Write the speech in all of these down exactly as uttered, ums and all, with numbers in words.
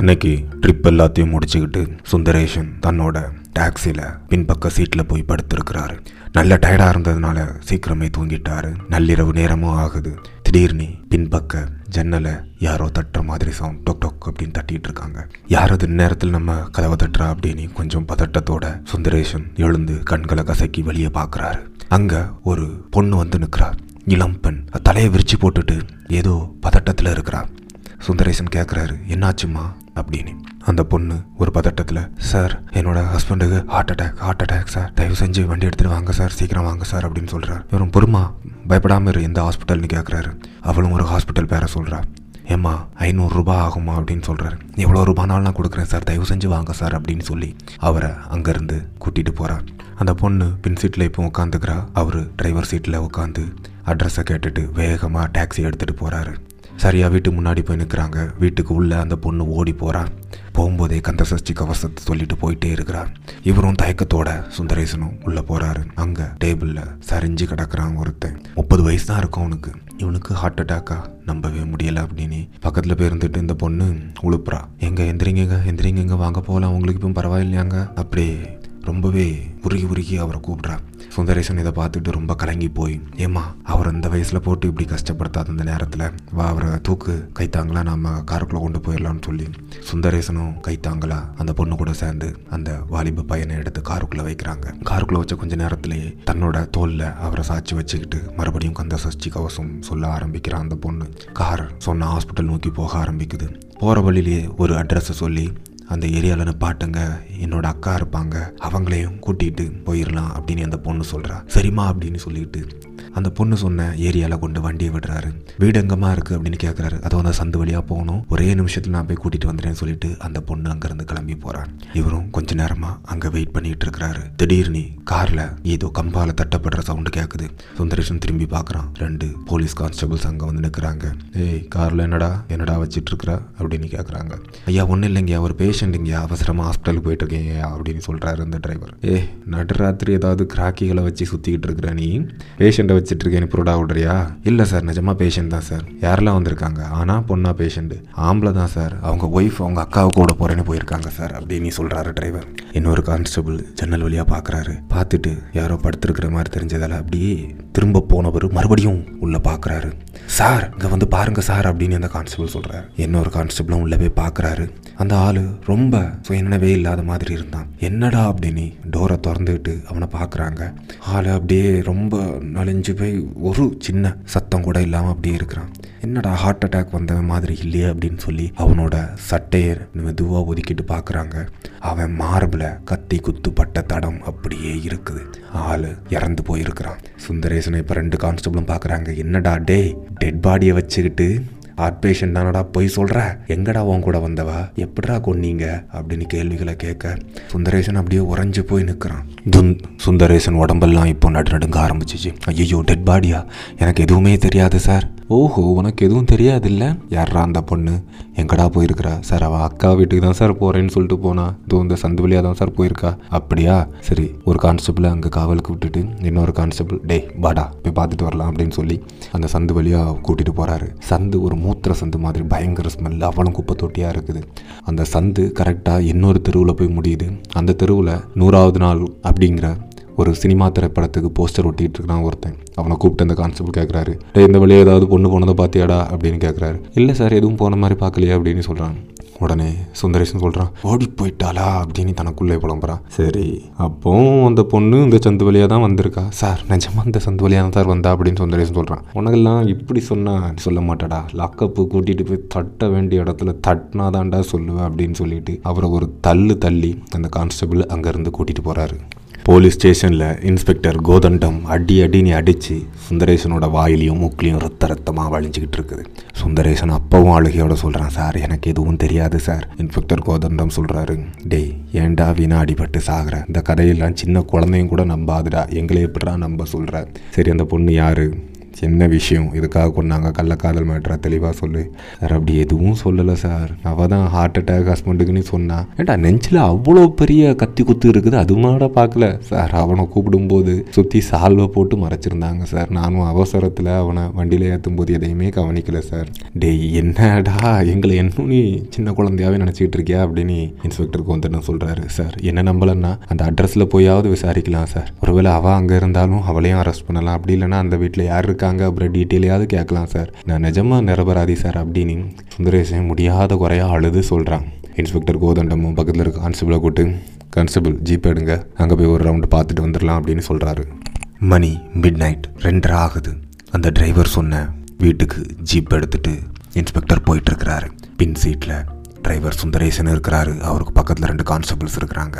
அன்னைக்கு ட்ரிப் எல்லாத்தையும் முடிச்சுக்கிட்டு சுந்தரேஷன் தன்னோட டாக்ஸியில் பின்பக்க சீட்டில் போய் படுத்துருக்கிறாரு. நல்ல டயர்டாக இருந்ததுனால சீக்கிரமே தூங்கிட்டாரு. நள்ளிரவு நேரமும் ஆகுது. திடீர்னு பின்பக்க ஜன்னலை யாரோ தட்டுற மாதிரி சவுண்ட், டொக் டொக் அப்படின்னு தட்டிகிட்டு இருக்காங்க. யார் அது நேரத்தில் நம்ம கதவை தட்டுறா அப்படின்னு கொஞ்சம் பதட்டத்தோட சுந்தரேஷன் எழுந்து கண்களை கசக்கி வெளியே பார்க்குறாரு. அங்கே ஒரு பொண்ணு வந்து நிற்கிறார். இளம் பெண் தலையை விரிச்சு போட்டுட்டு ஏதோ பதட்டத்தில் இருக்கிறார். சுந்தரேசன் கேட்குறாரு, என்னாச்சுமா அப்படின்னு. அந்த பொண்ணு ஒரு பதட்டத்தில், சார் என்னோட ஹஸ்பண்டுக்கு heart attack heart attack sir, தயவு செஞ்சு வண்டி எடுத்துகிட்டு வாங்க சார், சீக்கிரம் வாங்க சார் அப்படின்னு சொல்கிறார். இவரும், பொறுமா, பயப்படாமல் இரு, எந்த ஹாஸ்பிட்டல்னு கேட்குறாரு. அவளும் ஒரு ஹாஸ்பிட்டல் பேரை சொல்கிறா. ஏம்மா ஐநூறுரூபா ஆகுமா அப்படின்னு சொல்கிறாரு. எவ்வளோ ரூபானாலும் நான் கொடுக்குறேன் சார், தயவு செஞ்சு வாங்க சார் அப்படின்னு சொல்லி அவரை அங்கேருந்து கூட்டிகிட்டு போகிறார். அந்த பொண்ணு பின் சீட்டில் இப்போ உட்காந்துக்கிறா. அவர் டிரைவர் சீட்டில் உட்காந்து அட்ரஸை கேட்டுட்டு வேகமாக டாக்ஸி எடுத்துகிட்டு போகிறாரு. சரியா வீட்டு முன்னாடி போய் நிற்கிறாங்க. வீட்டுக்கு உள்ளே அந்த பொண்ணு ஓடி போகிறா. போகும்போதே கந்தசஷ்டி கவசத்தை சொல்லிட்டு போயிட்டே இருக்கிறார். இவரும் தயக்கத்தோட சுந்தரேசனும் உள்ளே போகிறாரு. அங்கே டேபிளில் சரிஞ்சு கிடக்கிறான் ஒருத்தன். முப்பது வயசு தான் இருக்கும் அவனுக்கு. இவனுக்கு ஹார்ட் அட்டாக்கா, நம்பவே முடியலை அப்படின்னு பக்கத்தில் போய் இருந்துட்டு இந்த பொண்ணு உழுப்புறா, எங்கே எந்திரிங்க எந்திரிங்க வாங்க போகலாம், அவங்களுக்கு இப்போ பரவாயில்லையாங்க அப்படியே ரொம்பவே உருகி உருகி அவரை கூப்பிட்றா. சுந்தரேசன் இதை பார்த்துட்டு ரொம்ப கலங்கி போய், ஏமா அவர் இந்த வயசில் போட்டு இப்படி கஷ்டப்படுத்தாது, அந்த நேரத்தில் வா அவரை தூக்கு கைத்தாங்களா, நம்ம காருக்குள்ளே கொண்டு போயிடலாம்னு சொல்லி சுந்தரேசனும் கைத்தாங்களா அந்த பொண்ணு கூட சேர்ந்து அந்த வாலிப பையனை எடுத்து காருக்குள்ளே வைக்கிறாங்க. காருக்குள்ளே வச்ச கொஞ்ச நேரத்துலேயே தன்னோட தோலில் அவரை சாட்சி வச்சுக்கிட்டு மறுபடியும் கந்த சஷ்டி கவசம் சொல்ல ஆரம்பிக்கிறான் அந்த பொண்ணு. கார் சொன்ன ஹாஸ்பிட்டல் நோக்கி போக ஆரம்பிக்குது. போகிற வழியிலேயே ஒரு அட்ரஸை சொல்லி, அந்த ஏரியாவில் நிப்பாட்டுங்க, என்னோட அக்கா இருப்பாங்க, அவங்களையும் கூட்டிகிட்டு போயிடலாம் அப்படின்னு அந்த பொண்ணு சொல்கிறா. சரிம்மா அப்படின்னு சொல்லிட்டு அந்த பொண்ணு சொன்ன ஏரியாவில் கொண்டு வண்டியை விடுறாரு. வீடு எங்கம்மா இருக்குது அப்படின்னு கேட்குறாரு. அதுவும் அந்த சந்து வழியாக போகணும், ஒரே நிமிஷத்தில் நான் போய் கூட்டிகிட்டு வந்துடுறேன்னு சொல்லிட்டு அந்த பொண்ணு அங்கேருந்து கிளம்பி போகிறான். இவரும் கொஞ்ச நேரமாக அங்கே வெயிட் பண்ணிகிட்டு இருக்கிறாரு. திடீர்னு காரில் ஏதோ கம்பால் தட்டப்படுற சவுண்டு கேட்குது. சுந்தரேஷன் திரும்பி பார்க்குறான். ரெண்டு போலீஸ் கான்ஸ்டபிள்ஸ் அங்கே வந்து நிற்கிறாங்க. ஏய் காரில் என்னடா என்னடா வச்சுட்டு இருக்கிறா அப்படின்னு கேட்குறாங்க. ஐயா ஒன்றும் இல்லைங்கய்யா, ஒரு பேஷண்ட் இங்கே அவசரமாக ஹாஸ்பிட்டலுக்கு போயிட்டு இருக்கீங்க அப்படின்னு சொல்கிறாரு அந்த டிரைவர். ஏ நடுராத்திரி ஏதாவது கிராக்கிகளை வச்சு சுற்றிக்கிட்டு இருக்கிற நீ பேஷண்ட்டை வச்சுட்டு இருக்கேன் புரோடா விடுறியா? இல்லை சார், நிஜமாக பேஷண்ட் தான் சார். யாரெல்லாம் வந்திருக்காங்க? ஆனால் பொண்ணா பேஷண்ட்டு ஆம்பளை தான் சார். அவங்க ஒய்ஃப் அவங்க அக்காவை கூட போகிறேன்னு போயிருக்காங்க சார் அப்படின்னு சொல்கிறாரு டிரைவர். இன்னொரு கான்ஸ்டபிள் ஜன்னல் வழியாக பார்க்குறாரு. பார்த்துட்டு யாரோ படுத்துருக்கிற மாதிரி தெரிஞ்சதால் அப்படியே திரும்ப போனவர் மறுபடியும் உள்ளே பார்க்குறாரு. சார் இங்கே வந்து பாருங்கள் சார் அப்படின்னு அந்த கான்ஸ்டபிள் சொல்கிறார். இன்னொரு கான்ஸ்டபிளும் உள்ளே போய் பார்க்குறாரு. அந்த ஆள் ரொம்ப சுயநினைவே இல்லாத மாதிரி இருந்தான். என்னடா அப்படின்னு டோரை திறந்துக்கிட்டு அவனை பார்க்குறாங்க. ஆள் அப்படியே ரொம்ப நலிஞ்சு போய் ஒரு சின்ன சத்தம் கூட இல்லாமல் அப்படியே இருக்கிறான். என்னடா ஹார்ட் அட்டாக் வந்த மாதிரி இல்லையே அப்படின்னு சொல்லி அவனோட சட்டையை மெதுவாக ஒதுக்கிட்டு பார்க்குறாங்க. அவன் மார்பில் கத்தி குத்துப்பட்ட தடம் அப்படியே இருக்குது. ஆள் இறந்து போயிருக்கிறான். சுந்தரேசனை இப்போ ரெண்டு கான்ஸ்டபிளும் பார்க்குறாங்க. என்னடா டே, டெட் பாடியை வச்சுக்கிட்டு ஹார்ட் பேஷண்ட் தானடா போய் சொல்கிற, எங்கடா உன் கூட வந்தவா, எப்படா கொன்னீங்க அப்படின்னு கேள்விகளை கேட்க சுந்தரேசன் அப்படியே உறைஞ்சு போய் நிற்கிறான். துன் சுந்தரேசன் உடம்பெல்லாம் இப்போ நடு நடுங்க ஆரம்பிச்சிச்சு. ஐயோ டெட் பாடியா, எனக்கு எதுவுமே தெரியாது சார். ஓஹோ உனக்கு எதுவும் தெரியாதுல்ல, யாரா அந்த பொண்ணு, எங்கடா போயிருக்கிறா? சார் அவள் அக்கா வீட்டுக்கு தான் சார் போகிறேன்னு சொல்லிட்டு போனா, இதுவும் இந்த சந்து வழியாக தான் சார் போயிருக்கா. அப்படியா, சரி. ஒரு கான்ஸ்டபிளை அங்கே காவலுக்கு விட்டுட்டு இன்னொரு கான்ஸ்டபிள், டே பாடா போய் பார்த்துட்டு வரலாம் அப்படின்னு சொல்லி அந்த சந்து வழியாக கூட்டிகிட்டு போகிறாரு. சந்து ஒரு மூத்திர சந்து மாதிரி பயங்கர ஸ்மெல், அவளும் குப்பை தொட்டியாக இருக்குது. அந்த சந்து கரெக்டாக இன்னொரு தெருவில் போய் முடியுது. அந்த தெருவில் நூறாவது நாள் அப்படிங்கிற ஒரு சினிமா திரைப்படத்துக்கு போஸ்டர் ஒட்டிகிட்டு இருக்கிறான் ஒருத்தன். அவனை கூப்பிட்டு அந்த கான்ஸ்டபிள் கேட்குறாரு, இந்த வழியாக ஏதாவது பொண்ணு போனதை பார்த்தியாடா அப்படின்னு கேட்குறாரு. இல்லை சார், எதுவும் போன மாதிரி பார்க்கலையா அப்படின்னு சொல்கிறான். உடனே சுந்தரேசன் சொல்கிறான், ஓடி போயிட்டாளா அப்படின்னு தனக்குள்ளே புலம்புறான். சரி அப்போ அந்த பொண்ணு இந்த சந்து வழியாக தான் வந்திருக்கா சார். நிஜமாக இந்த சந்து வழியாக தான் சார் வந்தா அப்படின்னு சுந்தரேசன் சொல்கிறான். உனக்கெல்லாம் இப்படி சொன்னால் சொல்ல மாட்டாடா, லாக்கப்பு கூட்டிகிட்டு போய் தட்ட வேண்டிய இடத்துல தட்டினாதான்டா சொல்லுவேன் அப்படின்னு சொல்லிட்டு அவரை ஒரு தள்ளு தள்ளி அந்த கான்ஸ்டபிள் அங்கேருந்து கூட்டிகிட்டு போகிறாரு. போலீஸ் ஸ்டேஷனில் இன்ஸ்பெக்டர் கோதண்டம் அடி அடின்னு அடித்து சுந்தரேசனோட வாயிலையும் மூக்கிலையும் ரத்த ரத்தமாக வழிஞ்சிக்கிட்டு இருக்குது. சுந்தரேசன் அப்பவும் அழுகையோட சொல்கிறான், சார் எனக்கு எதுவும் தெரியாது சார். இன்ஸ்பெக்டர் கோதண்டம் சொல்கிறாரு, டேய் ஏண்டா வீணா அடிபட்டு சாகிற, இந்த கதையெல்லாம் சின்ன குழந்தையும் கூட நம்பாதுடா, எங்களை எப்படா நம்ப சொல்கிற. சரி அந்த பொண்ணு யார், சின்ன விஷயம் இதுக்காக கொண்டாங்க கள்ளக்காதல் மாட்டா தெளிவாக சொல்லு சார். அப்படி எதுவும் சொல்லலை சார். அவள் தான் ஹார்ட் அட்டாக் ஹஸ்பண்டுக்குன்னு சொன்னான். ஏன்டா நெஞ்சில் அவ்வளோ பெரிய கத்தி குத்து இருக்குது அதுமாட பார்க்கல சார். அவனை கூப்பிடும்போது சுற்றி சால்வை போட்டு மறைச்சிருந்தாங்க சார். நானும் அவசரத்தில் அவனை வண்டியில் ஏற்றும் போது எதையுமே கவனிக்கலை சார். டேய் என்னடா எங்களை இன்னும் நீ சின்ன குழந்தையாவே நினச்சிக்கிட்டு இருக்கியா அப்படின்னு இன்ஸ்பெக்டருக்கு வந்துட்டு சொல்கிறாரு. சார் என்ன நம்பலன்னா அந்த அட்ரஸில் போயாவது விசாரிக்கலாம் சார். ஒருவேளை அவள் அங்கே இருந்தாலும் அவளையும் அரெஸ்ட் பண்ணலாம். அப்படி இல்லைன்னா அந்த வீட்டில் யார் இருக்காங்க அப்புறம் டீட்டெயிலையாவது கேட்கலாம் சார். நான் நிஜமாக நிரபராதி சார் அப்படின்னு சுந்தரேசன் முடியாத குறையாக அழுது சொல்கிறான். இன்ஸ்பெக்டர் கோதண்டமும் பக்கத்தில் இருக்க கான்ஸ்டபிளை கூட்டு கான்ஸ்டபிள் ஜீப் எடுங்க அங்கே போய் ஒரு ரவுண்டு பார்த்துட்டு வந்துடலாம் அப்படின்னு சொல்கிறாரு. மணி மிட் நைட் ரெண்டரை ஆகுது. அந்த டிரைவர் சொன்ன வீட்டுக்கு ஜீப் எடுத்துகிட்டு இன்ஸ்பெக்டர் போயிட்டுருக்கிறாரு. பின் சீட்டில் டிரைவர் சுந்தரேசன் இருக்கிறாரு. அவருக்கு பக்கத்தில் ரெண்டு கான்ஸ்டபிள்ஸ் இருக்கிறாங்க.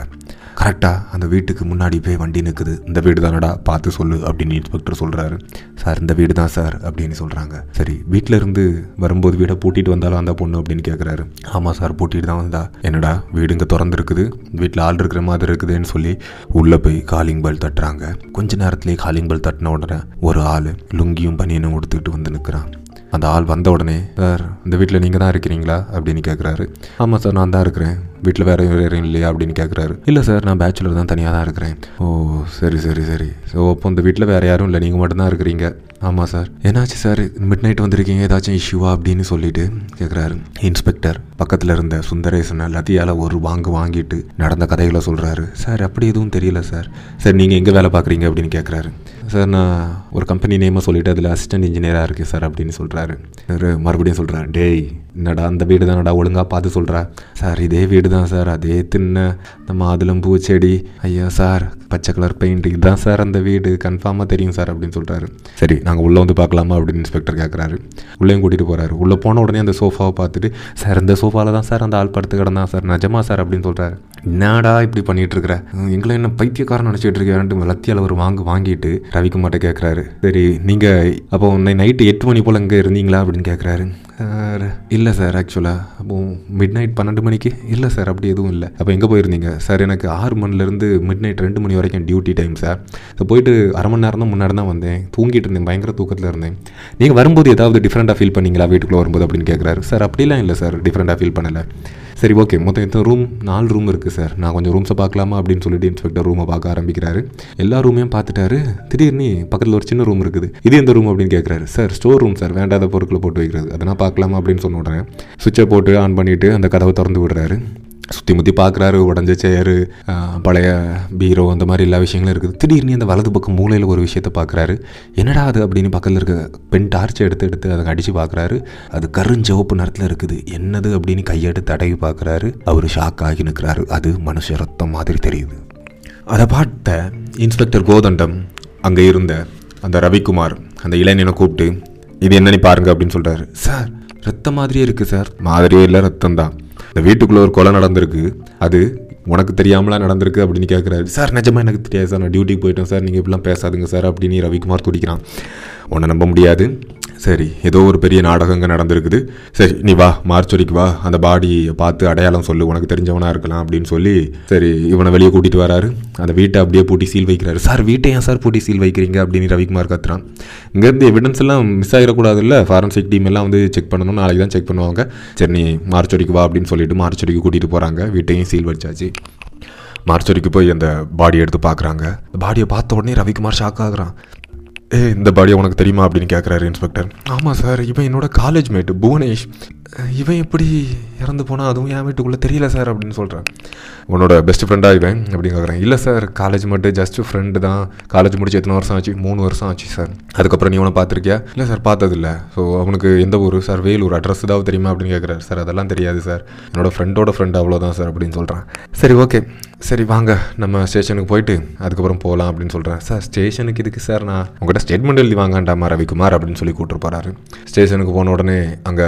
கரெக்டாக அந்த வீட்டுக்கு முன்னாடி போய் வண்டி நிற்குது. இந்த வீடு தானடா பார்த்து சொல்லு அப்படின்னு இன்ஸ்பெக்டர் சொல்கிறாரு. சார் இந்த வீடு தான் சார் அப்படின்னு சொல்கிறாங்க. சரி வீட்டில் இருந்து வரும்போது வீடை பூட்டிகிட்டு வந்தாலும் அந்த பொண்ணு அப்படின்னு கேட்குறாரு. ஆமாம் சார் பூட்டிகிட்டு தான் வந்தா. என்னடா வீடு இங்கே திறந்துருக்குது வீட்டில் ஆள் இருக்கிற மாதிரி இருக்குதுன்னு சொல்லி உள்ளே போய் காலிங் பெல் தட்டுறாங்க. கொஞ்ச நேரத்துலேயே காலிங் பெல் தட்டின உடனே ஒரு ஆள் லுங்கியும் பனியனும் கொடுத்துக்கிட்டு வந்து நிற்கிறான். அந்த ஆள் வந்த உடனே சார் இந்த வீட்டில் நீங்கள் தான் இருக்கிறீங்களா அப்படின்னு கேட்குறாரு. ஆமாம் சார் நான் தான் இருக்கிறேன். வீட்டில் வேறு யாரும் இல்லையா அப்படின்னு கேட்குறாரு. இல்லை சார் நான் பேச்சுலர் தான் தனியாக தான் இருக்கிறேன். ஓ சரி சரி சரி ஸோ அப்போ இந்த வீட்டில் வேறு யாரும் இல்லை நீங்கள் மட்டும்தான் இருக்கிறீங்க. ஆமாம் சார். என்னாச்சு சார் மிட் நைட் வந்திருக்கீங்க ஏதாச்சும் இஷ்யூவா அப்படின்னு சொல்லிட்டு கேட்குறாரு. இன்ஸ்பெக்டர் பக்கத்தில் இருந்த சுந்தரேசன் லத்தியால் ஒரு வாங்கு வாங்கிட்டு நடந்த கதைகளை சொல்கிறாரு. சார் அப்படி எதுவும் தெரியல சார். சார் நீங்கள் எங்கே வேலை பார்க்குறீங்க அப்படின்னு கேட்குறாரு. சார் நான் ஒரு கம்பெனி நேமை சொல்லிவிட்டு அதில் அசிஸ்டன்ட் இன்ஜினியராக இருக்கேன் சார் அப்படின்னு சொல்கிறாரு. சார் மறுபடியும் சொல்கிறேன். டேய் என்னடா அந்த வீடு தானடா ஒழுங்காக பார்த்து சொல்கிறா. சார் இதே வீடு தான் சார். அதே தின்ன நம்ம ஆதுளம்பூ செடி ஐயா சார் பச்சை கலர் பெயிண்ட் இதுதான் சார் அந்த வீடு கன்ஃபார்மாக தெரியும் சார் அப்படின்னு சொல்கிறாரு. சரி நாங்கள் உள்ளே வந்து பார்க்கலாமா அப்படின்னு இன்ஸ்பெக்டர் கேட்குறாரு. உள்ளேயும் கூட்டிகிட்டு போகிறாரு. உள்ளே போன உடனே அந்த சோஃபாவை பார்த்துட்டு சார் இந்த சோஃபாவில் தான் சார் அந்த ஆள் படுத்து கிடந்தான் சார் நிஜமா சார் அப்படின்னு சொல்கிறாரு. என்னடா இப்படி பண்ணிகிட்டு இருக்கிற எங்களை என்ன பைத்தியக்காரன் நினச்சிட்டு இருக்காருன்ட்டு லத்தியால் ஒரு வாங்க வாங்கிட்டு ரவிக்குமார்ட்ட கேட்குறாரு. சரி நீங்கள் அப்போ நைட்டு எட்டு மணி போல் இங்கே இருந்தீங்களா அப்படின்னு கேட்குறாரு. சார் இல்லை சார் ஆக்சுவலாக அப்போ மிட் நைட் பன்னெண்டு மணிக்கு இல்லை சார் அப்படி எதுவும் இல்லை. அப்போ எங்கே போயிருந்தீங்க சார்? எனக்கு ஆறு மணிலேருந்து மிட் நைட் ரெண்டு மணி வரைக்கும் டியூட்டி டைம் சார். ஸோ போயிட்டு அரை மணி நேரம் தான் முன்னாடி தான் வந்தேன். தூங்கிட்டு இருந்தேன் பயங்கர தூக்கத்தில் இருந்தேன். நீங்கள் வரும்போது ஏதாவது டிஃப்ரெண்ட்டாக ஃபீல் பண்ணிங்களா வீட்டுக்குள்ளே வரும்போது அப்படின்னு கேட்குறாரு. சார் அப்படிலாம் இல்லை சார் டிஃப்ரெண்ட்டாக ஃபீல் பண்ணலை. சரி ஓகே மொத்தம் எத்தனை ரூம்? நாலு ரூம் இருக்குது சார். நான் கொஞ்சம் ரூம்ஸை பார்க்கலாமா அப்படின்னு சொல்லிட்டு இன்ஸ்பெக்டர் ரூமை பார்க்க ஆரம்பிக்கிறாரு. எல்லா ரூமையும் பார்த்துட்டாரு. திடீர்னு பக்கத்தில் ஒரு சின்ன ரூம் இருக்குது. இது எந்த ரூம் அப்படின்னு கேட்குறாரு. சார் ஸ்டோர் ரூம் சார் வேண்டாத பொருட்களை போட்டு வைக்கிறது அதெல்லாம் பார்க்கலாமா அப்படின்னு சொன்ன உடனே சுவிட்சை போட்டு ஆன் பண்ணிவிட்டு அந்த கதவை திறந்து விடுறாரு. சுற்றி முற்றி பார்க்குறாரு. உடஞ்ச சேரு பழைய பீரோ அந்த மாதிரி எல்லா விஷயங்களும் இருக்குது. திடீர்னு அந்த வலது பக்கம் மூலையில் ஒரு விஷயத்தை பார்க்குறாரு. என்னடா அது அப்படின்னு பக்கத்தில் இருக்க பெண் டார்ச்சை எடுத்து எடுத்து அதை அடித்து பார்க்குறாரு. அது கருஞ்சிவப்பு நிறத்தில் இருக்குது. என்னது அப்படின்னு கையெடுத்து தடவி பார்க்குறாரு. அவர் ஷாக் ஆகி நிற்கிறாரு. அது மனுஷ ரத்தம் மாதிரி தெரியுது. அதை பார்த்த இன்ஸ்பெக்டர் கோதண்டம் அங்கே இருந்த அந்த ரவிக்குமார் அந்த இளைஞனை கூப்பிட்டு இது என்னன்னு பாருங்க அப்படின்னு சொல்கிறாரு. சார் ரத்தம் மாதிரியே இருக்குது சார். மாதிரியே இல்லை ரத்தம் தான். இந்த வீட்டுக்குள்ளே ஒரு கொலை நடந்திருக்கு. அது உனக்கு தெரியாமலாம் நடந்திருக்கு அப்படின்னு கேட்குறாரு. சார் நிஜமாக எனக்கு தெரியாது சார். நான் டியூட்டிக்கு போயிட்டேன் சார். நீங்கள் இப்படிலாம் பேசாதுங்க சார் அப்படின்னு ரவிக்குமார் துடிக்கிறான். உன்னை நம்ப முடியாது. சரி ஏதோ ஒரு பெரிய நாடகங்க நடந்திருக்குது. சரி நீ வா மார்ச்சொரிக்கு வா அந்த பாடியை பார்த்து அடையாளம் சொல்லு உனக்கு தெரிஞ்சவனாக இருக்கலாம் அப்படின்னு சொல்லி சரி இவனை வெளியே கூட்டிகிட்டு வராரு. அந்த வீட்டை அப்படியே பூட்டி சீல் வைக்கிறாரு. சார் வீட்டை ஏன் சார் பூட்டி சீல் வைக்கிறீங்க அப்படின்னு ரவிக்குமார் கத்துறான். இங்கேருந்து எவிடன்ஸ் எல்லாம் மிஸ் ஆகிடக்கூடாது இல்லை ஃபாரன்சிக் டீம் எல்லாம் வந்து செக் பண்ணணும். நாளைக்கு தான் செக் பண்ணுவாங்க. சரி நீ மார்ச்சொரிக்கு வா அப்படின்னு சொல்லிட்டு மார்ச்சொரிக்கு கூட்டிகிட்டு போகிறாங்க. வீட்டையும் சீல் வச்சாச்சு. மார்ச்சொரிக்கு போய் அந்த பாடியை எடுத்து பார்க்குறாங்க. பாடியை பார்த்த உடனே ரவிக்குமார் ஷாக் ஆகுறான். ஏ இந்த பாடியை உனக்கு தெரியுமா அப்படின்னு கேட்குறாரு இன்ஸ்பெக்டர். ஆமாம் சார் இவன் என்னோட காலேஜ் மேட்டு புவனேஷ் இவன் எப்படி இறந்து போனால் அதுவும் என் வீட்டுக்குள்ளே தெரியல சார் அப்படின்னு சொல்கிறேன். உன்னோட பெஸ்ட் ஃப்ரெண்டாக இவன் அப்படின்னு கேட்குறேன். இல்லை சார் காலேஜ் மட்டும் ஜஸ்ட் ஃப்ரெண்டு தான். காலேஜ் முடிச்சு எத்தனை வருஷம் ஆச்சு? மூணு வருஷம் ஆச்சு சார். அதுக்கப்புறம் நீ அவனை பார்த்துருக்கியா? இல்லை சார் பார்த்ததில்லை. ஸோ அவனுக்கு எந்த ஊர் சார்? வேலூர். அட்ரஸ் ஏதாவது தெரியுமா அப்படின்னு கேட்குறாரு. சார் அதெல்லாம் தெரியாது சார். என்னோடய ஃப்ரெண்டோட ஃப்ரெண்டு அவ்வளோதான் சார் அப்படின்னு சொல்கிறேன். சரி ஓகே சரி வாங்க நம்ம ஸ்டேஷனுக்கு போயிட்டு அதுக்கப்புறம் போகலாம் அப்படின்னு சொல்கிறேன். சார் ஸ்டேஷனுக்கு இதுக்கு சார்? நான் உங்கள்கிட்ட ஸ்டேட்மெண்ட் எழுதி வாங்கண்டாமா ரவிக்குமார் அப்படின்னு சொல்லி கூப்பிட்டு போகிறாரு. ஸ்டேஷனுக்கு போன உடனே அங்கே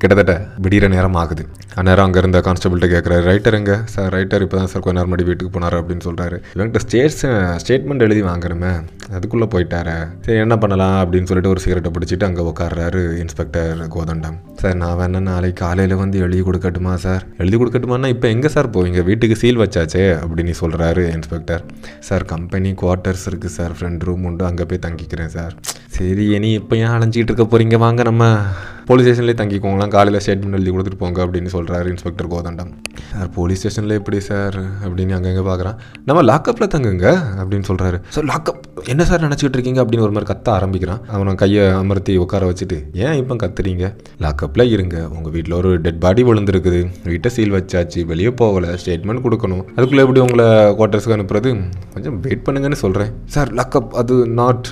கிட்டத்தட்ட கிட்டத்தட்ட விடிகிற நேரம் ஆகுது. அந்நேரம் அங்கே இருந்த கான்ஸ்டபிள்கிட்ட கேட்குறாரு, ரைட்டர் எங்கே சார்? ரைட்டர் இப்போ தான் சார் கொஞ்ச நேரம் முன்னாடி வீட்டுக்கு போனார் அப்படின்னு சொல்கிறாரு. இவங்கிட்ட ஸ்டேட்ஸ் ஸ்டேட்மெண்ட் எழுதி வாங்குறமே, அதுக்குள்ளே போயிட்டாரு, சரி என்ன பண்ணலாம் அப்படின்னு சொல்லிட்டு ஒரு சிகரெட்டை பிடிச்சிட்டு அங்கே உட்காடுறாரு இன்ஸ்பெக்டர் கோதண்டம். சார் நான் வேணா நாளைக்கு காலையில் வந்து எழுதி கொடுக்கட்டுமா சார்? எழுதி கொடுக்கட்டுமான்னா இப்போ எங்கே சார் போவீங்க? வீட்டுக்கு சீல் வச்சாச்சே அப்படின்னு சொல்கிறாரு இன்ஸ்பெக்டர். சார் கம்பெனி குவார்ட்டர்ஸ் இருக்குது சார், ஃப்ரெண்ட் ரூம் உண்டு, அங்கே போய் தங்கிக்கிறேன் சார். சரி இனி இப்போ ஏன் அலைஞ்சிக்கிட்டு இருக்க போகிறீங்க, வாங்க நம்ம போலீஸ் ஸ்டேஷன்லேயே தங்கிக்கோங்களாம், காலையில் ஸ்டேட்மெண்ட் எழுதி கொடுத்துட்டு போங்க அப்படின்னு சொல்கிறாரு இன்ஸ்பெக்டர் கோதண்டம். சார் போலீஸ் ஸ்டேஷனில் எப்படி சார் அப்படின்னு அங்கங்கே பார்க்குறான். நம்ம லாக்கப்பில் தங்குங்க அப்படின்னு சொல்கிறாரு. சார் லாக்கப் என்ன சார் நினச்சிக்கிட்டு இருக்கீங்க அப்படின்னு ஒரு மாதிரி கத்த ஆரம்பிக்கிறான். அவனை கையை அமர்த்தி உட்கார வச்சுட்டு, ஏன் இப்போ கத்துறீங்க? லாக்கப்பில் இருங்க, உங்கள் வீட்டில் ஒரு டெட் பாடி விழுந்துருக்குது, வீட்டை சீல் வச்சாச்சு, வெளியே போகலை, ஸ்டேட்மெண்ட் கொடுக்கணும், அதுக்குள்ளே எப்படி உங்களை குவார்ட்டர்ஸுக்கு அனுப்புறது, கொஞ்சம் வெயிட் பண்ணுங்கன்னு சொல்கிறேன். சார் லாக்கப் அது நாட்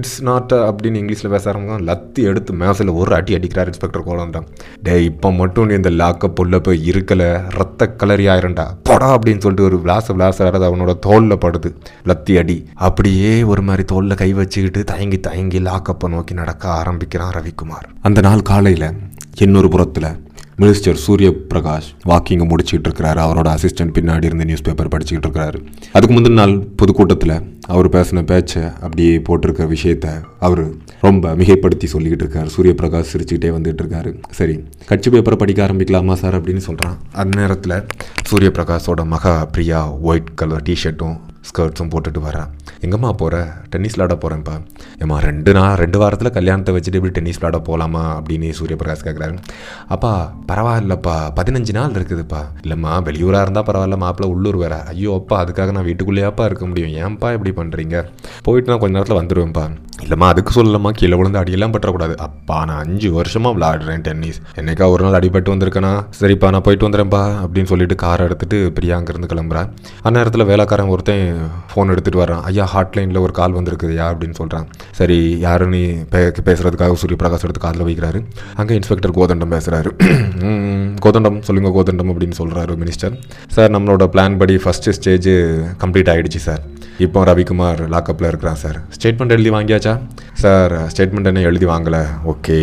இட்ஸ் நாட் அப்படின்னு இங்கிலீஷில் பேச ஆரம்பிக்கும். லத்தி எடுத்து மேசில் ஒரு அடி அடிக்கிறார் இன்ஸ்பெக்டர் கோலம்தான். டே இப்போ மட்டும் நீ இந்த லாக்கப் உள்ள போய் இருக்கலை, ரத்த கலரி ஆயிரண்டா படா அப்படின்னு சொல்லிட்டு ஒரு விளாச விளாசாரது அவனோட தோலில் படுது லத்தி அடி. அப்படியே ஒரு மாதிரி தோலில் கை வச்சுக்கிட்டு தயங்கி தயங்கி லாக்கப்பை நோக்கி நடக்க ஆரம்பிக்கிறான் ரவிக்குமார். அந்த நாள் காலையில் இன்னொரு புறத்தில் மினிஸ்டர் சூரிய பிரகாஷ் வாக்கிங்கை முடிச்சுக்கிட்டு இருக்கிறாரு. அவரோட அசிஸ்டன்ட் பின்னாடி இருந்து நியூஸ் பேப்பர் படிச்சுக்கிட்டு இருக்கிறாரு. அதுக்கு முந்தின நாள் பொதுக்கூட்டத்தில் அவர் பேசின பேச்சை அப்படியே போட்டிருக்க விஷயத்த அவர் ரொம்ப மிகைப்படுத்தி சொல்லிக்கிட்டு இருக்காரு. சூரிய பிரகாஷ் சிரிச்சுக்கிட்டே வந்துகிட்டு இருக்காரு. சரி கட்சி பேப்பரை படிக்க ஆரம்பிக்கலாமா சார் அப்படின்னு சொல்கிறான். அந்த நேரத்தில் சூரிய பிரகாஷோட மகா பிரியா ஒயிட் கலர் டிஷர்ட்டும் ஸ்கர்ட்ஸும் போட்டுட்டு வரேன். எங்கம்மா போகிற? டென்னிஸ் விளாட போகிறேன்ப்பா. ஏம்மா ரெண்டு நான் ரெண்டு வாரத்தில் கல்யாணத்தை வச்சுட்டு இப்படி டென்னிஸ் விளாட போகலாமா அப்படின்னு சூரிய பிரகாஷ் கேட்குறாரு. அப்பா பரவாயில்லப்பா, பதினஞ்சு நாள் இருக்குதுப்பா. இல்லைம்மா வெளியூராக இருந்தால் பரவாயில்ல, மாப்பிள்ள உள்ளூர் வேற. ஐயோ அப்பா அதுக்காக நான் வீட்டுக்குள்ளேயாப்பா இருக்க முடியும், ஏன்ப்பா இப்படி பண்ணுறீங்க, போயிட்டு நான் கொஞ்ச நேரத்தில் வந்துடுவேன்ப்பா. இல்லைம்மா அதுக்கு சொல்லலாமா, கீழே விழுந்து அடியெல்லாம் பற்றக்கூடாது. அப்பா நான் அஞ்சு வருஷமாக விளாடுறேன் டென்னிஸ், என்னைக்கா ஒரு நாள் அடிபட்டு வந்திருக்கேனா? சரிப்பா நான் போயிட்டு வந்துடுறேன்ப்பா அப்படின்னு சொல்லிட்டு காரை எடுத்துகிட்டு பிரியாங்கிருந்து கிளம்புறேன். அந்நேரத்தில் வேலைக்காரன் ஒருத்தன் ஃபோன் எடுத்துகிட்டு வர்றான். ஐயா ஹாட்லைனில் ஒரு கால் வந்திருக்குதுயா அப்படின்னு சொல்கிறான். சரி யாருன்னு பே பேசுகிறதுக்காக சூரிய பிரகாஷ் எடுத்து காதில் வைக்கிறாரு. அங்கே இன்ஸ்பெக்டர் கோதண்டம் பேசுகிறாரு. கோதண்டம் சொல்லுங்க கோதண்டம் அப்படின்னு சொல்கிறாரு மினிஸ்டர். சார் நம்மளோட பிளான் படி ஃபஸ்ட்டு ஸ்டேஜ் கம்ப்ளீட் ஆகிடுச்சு சார். இப்போ ரவிக்குமார் லாக்கப்பில் இருக்கிறான் சார். ஸ்டேட்மெண்ட் எழுதி வாங்கியாச்சா சார்? ஸ்டேட்மெண்ட் என்ன எழுதி வாங்கலை. ஓகே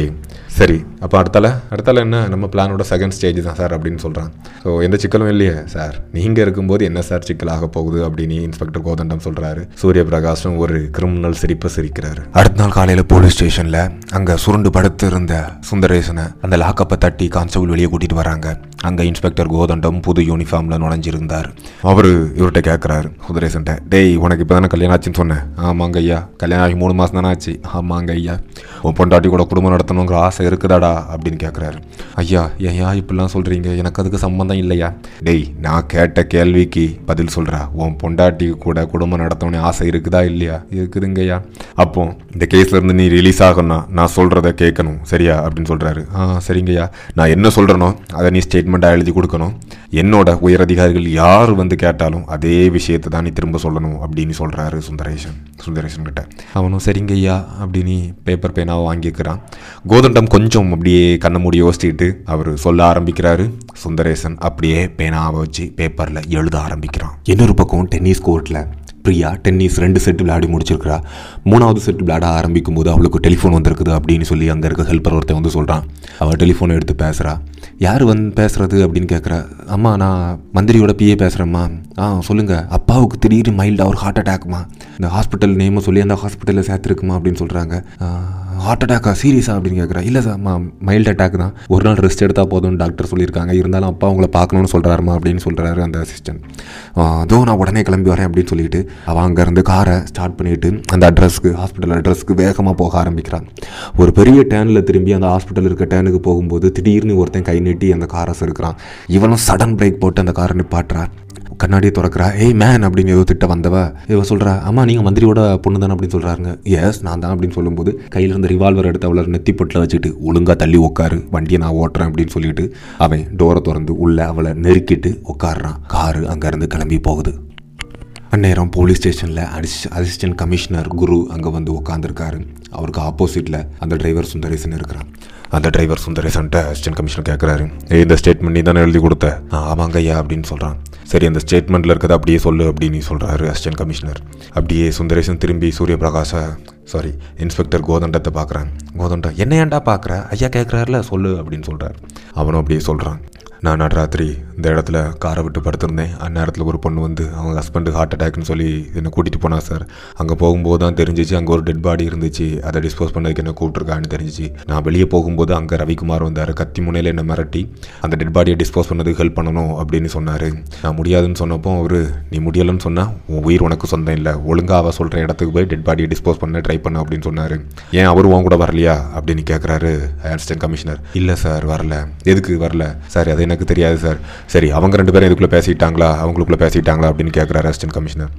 சரி அப்போ அடுத்தால அடுத்தால என்ன நம்ம பிளானோட செகண்ட் ஸ்டேஜ் தான் சார் அப்படின்னு சொல்கிறான். ஸோ எந்த சிக்கலும் இல்லையே சார், நீங்கள் இருக்கும்போது என்ன சார் சிக்கலாக போகுது அப்படின்னு இன்ஸ்பெக்டர் கோதண்டம் சொல்கிறாரு. சூரிய பிரகாஷும் ஒரு கிரிமினல் சிரிப்பை சிரிக்கிறாரு. அடுத்த நாள் காலையில் போலீஸ் ஸ்டேஷனில் அங்கே சுருண்டு படுத்து இருந்த சுந்தரேசனை அந்த லாக்கப்பை தட்டி கான்ஸ்டபிள் வெளியே கூட்டிகிட்டு வராங்க. அங்கே இன்ஸ்பெக்டர் கோதண்டம் புது யூனிஃபார்மில் நுழைஞ்சிருந்தார். அவர் இவர்கிட்ட கேட்குறாரு சுந்தரேசன்ட்ட, டேய் உனக்கு இப்போ தானே கல்யாணம் ஆச்சுன்னு சொன்னேன். ஆமாங்க ஐயா, கல்யாணம் ஆகி மூணு மாதம் தானே ஆச்சு. ஆமாங்க ஐயா. உன் பொண்டாட்டி கூட குடும்பம் நடத்தணுங்கிற ஆசை இருக்குதாடா அப்படின்னு கேட்குறாரு. ஐயா ஏயா இப்படிலாம் சொல்கிறீங்க, எனக்கு அதுக்கு சம்மந்தம் இல்லையா. டேய் நான் கேட்ட கேள்விக்கு பதில் சொல்கிறா, உன் பொண்டாட்டி கூட குடும்பம் நடத்தணும்னு ஆசை இருக்குதா இல்லையா? இருக்குதுங்கய்யா. அப்போ இந்த கேஸ்லேருந்து நீ ரிலீஸ் ஆகணும்னா நான் சொல்கிறத கேட்கணும் சரியா அப்படின்னு சொல்கிறாரு. ஆ சரிங்கய்யா, நான் என்ன சொல்கிறேனோ அதை நீ ஸ்டேட்மெண்ட்டாக எழுதி கொடுக்கணும். என்னோட உயரதிகாரிகள் யார் வந்து கேட்டாலும் அதே விஷயத்தை தான் நீ திரும்ப சொல்லணும் அப்படின்னு சொல்கிறாரு சுந்தரேசன். சுந்தரேசன் கிட்ட அவனும் சரிங்க ஐயா அப்படின்னு பேப்பர் பேனாவை வாங்கிக்கிறான். கோதண்டம் கொஞ்சம் அப்படியே கண்ணை மூடி யோசிச்சுட்டு அவர் சொல்ல ஆரம்பிக்கிறாரு. சுந்தரேசன் அப்படியே பேனாவை வச்சு பேப்பரில் எழுத ஆரம்பிக்கிறான். இன்னொரு பக்கம் டென்னிஸ் கோர்ட்டில் பிரியா டென்னிஸ் ரெண்டு செட்டு விளையாடி முடிச்சிருக்கிறா. மூணாவது செட்டு விளையாட ஆரம்பிக்கும் போது அவளுக்கு டெலிஃபோன் வந்திருக்குது அப்படின்னு சொல்லி அங்கே இருக்க ஹெல்ப்பர் ஒருத்தன் வந்து சொல்கிறான். அவள் டெலிஃபோனை எடுத்து பேசுகிறா. யார் வந்து பேசுகிறது அப்படின்னு கேட்குறா. அம்மா நான் மந்திரியோட பிஏ பேசுகிறேம்மா. ஆ சொல்லுங்கள். அப்பாவுக்கு திடீர்னு மைல்டாக ஒரு ஹார்ட் அட்டாக்மா, இந்த ஹாஸ்பிட்டல் நேமை சொல்லி அந்த ஹாஸ்பிட்டலில் சேர்த்துருக்குமா அப்படின்னு சொல்கிறாங்க. ஹார்ட் அட்டாக்கா சீரியஸா அப்படின்னு கேட்குறா. இல்லை சார் மா மைல்டு அட்டாக் தான், ஒரு நாள் ரெஸ்ட் எடுத்தால் போதும்னு டாக்டர் சொல்லியிருக்காங்க, இருந்தாலும் அப்பா அவங்கள பார்க்கணும்னு சொல்கிறாருமா அப்படின்னு சொல்கிறாரு அந்த அசிஸ்டன்ட். அதோ நான் உடனே கிளம்பி வரேன் அப்படின்னு சொல்லிட்டு அவன் அங்கேருந்து காரை ஸ்டார்ட் பண்ணிவிட்டு அந்த அட்ரஸ்க்கு ஹாஸ்பிட்டல் அட்ரஸ்க்கு வேகமாக போக ஆரம்பிக்கிறான். ஒரு பெரிய டேனில் திரும்பி அந்த ஹாஸ்பிட்டல் இருக்க டேனுக்கு போகும்போது திடீர்னு ஒருத்தன் கை நீட்டி அந்த காரை செருக்கிறான். இவனும் சடன் பிரேக் போட்டு அந்த காரை நிப்பாட்டுறான். கண்ணாடியை திறக்கிறா. ஏய் மேன் அப்படின்னு ஏதோ திட்ட வந்தவ இவ சொல்கிறா. ஆமாம் நீங்கள் மந்திரியோட பொண்ணு தானே அப்படின்னு சொல்கிறாருங்க. எஸ் நான் தான் அப்படின்னு சொல்லும்போது கையில் இருந்த ரிவால்வர் எடுத்து அவளை நெத்தி பொட்டில் வச்சுட்டு ஒழுங்காக தள்ளி உட்காரு, வண்டியை நான் ஓட்டுறேன் அப்படின்னு சொல்லிட்டு அவன் டோரை திறந்து உள்ளே அவளை நெருக்கிட்டு உட்காடுறான். காரு அங்கேருந்து கிளம்பி போகுது. அந்நேரம் போலீஸ் ஸ்டேஷனில் அடிஸ் அசிஸ்டன்ட் கமிஷனர் குரு அங்கே வந்து உட்காந்துருக்காரு. அவருக்கு ஆப்போசிட்டில் அந்த டிரைவர் சுந்தரேசன் இருக்கிறான். அந்த டிரைவர் சுந்தரேசன்ட்ட அசிஸ்டன்ட் கமிஷனர் கேட்குறாரு. ஏ இந்த ஸ்டேட்மெண்ட் நீ தானே எழுதி கொடுத்த? ஆமாங்கய்யா அப்படின்னு சொல்கிறான். சரி அந்த ஸ்டேட்மெண்ட்டில் இருக்கிறத அப்படியே சொல்லு அப்படின்னு சொல்கிறாரு அசிஸ்டன்ட் கமிஷனர். அப்படியே சுந்தரேசன் திரும்பி சூரிய பிரகாஷா சாரி இன்ஸ்பெக்டர் கோதண்டத்தை பார்க்குறான். கோதண்டம், என்ன ஏன்டா பார்க்குற, ஐயா கேட்குறாருல சொல்லு அப்படின்னு சொல்கிறார். அவனும் அப்படியே சொல்கிறான், நான் நடுராத்திரி இந்த இடத்துல காரை விட்டு படுத்திருந்தேன். அந்நேரத்தில் ஒரு பொண்ணு வந்து அவங்க ஹஸ்பண்டு ஹார்ட் அட்டாக்னு சொல்லி என்னை கூட்டிகிட்டு போனா சார். அங்கே போகும்போது தான் தெரிஞ்சிச்சு அங்கே ஒரு டெட் பாடி இருந்துச்சு, அதை டிஸ்போஸ் பண்ணதுக்கு என்ன கூப்பிட்ருக்கான்னு தெரிஞ்சிச்சு. நான் வெளியே போகும்போது அங்கே ரவிக்குமார் வந்தார், கத்தி முனையில் என்னை மிரட்டி அந்த டெட் பாடியை டிஸ்போஸ் பண்ணதுக்கு ஹெல்ப் பண்ணணும் அப்படின்னு சொன்னார். நான் முடியாதுன்னு சொன்னப்போ அவர், நீ முடியலைன்னு சொன்னால் உன் உயிர் உனக்கு சொந்தம் இல்லை, ஒழுங்காக சொல்கிற இடத்துக்கு போய் டெட் பாடியை டிஸ்போஸ் பண்ண ட்ரை பண்ண அப்படின்னு சொன்னார். ஏன் அவர் உன் கூட வரலையா அப்படின்னு கேட்குறாரு அசிஸ்டன்ட் கமிஷனர். இல்லை சார் வரல. எதுக்கு வரல? சார் அது எனக்கு தெரியாது சார். சரி அவங்க ரெண்டு பேரும் இதுக்குள்ளே பேசிக்கிட்டாங்களா அவங்களுக்குள்ளே பேசிக்கிட்டாங்களா அப்படின்னு கேட்குறாரு அசிஸ்டன்ட் கமிஷனர்.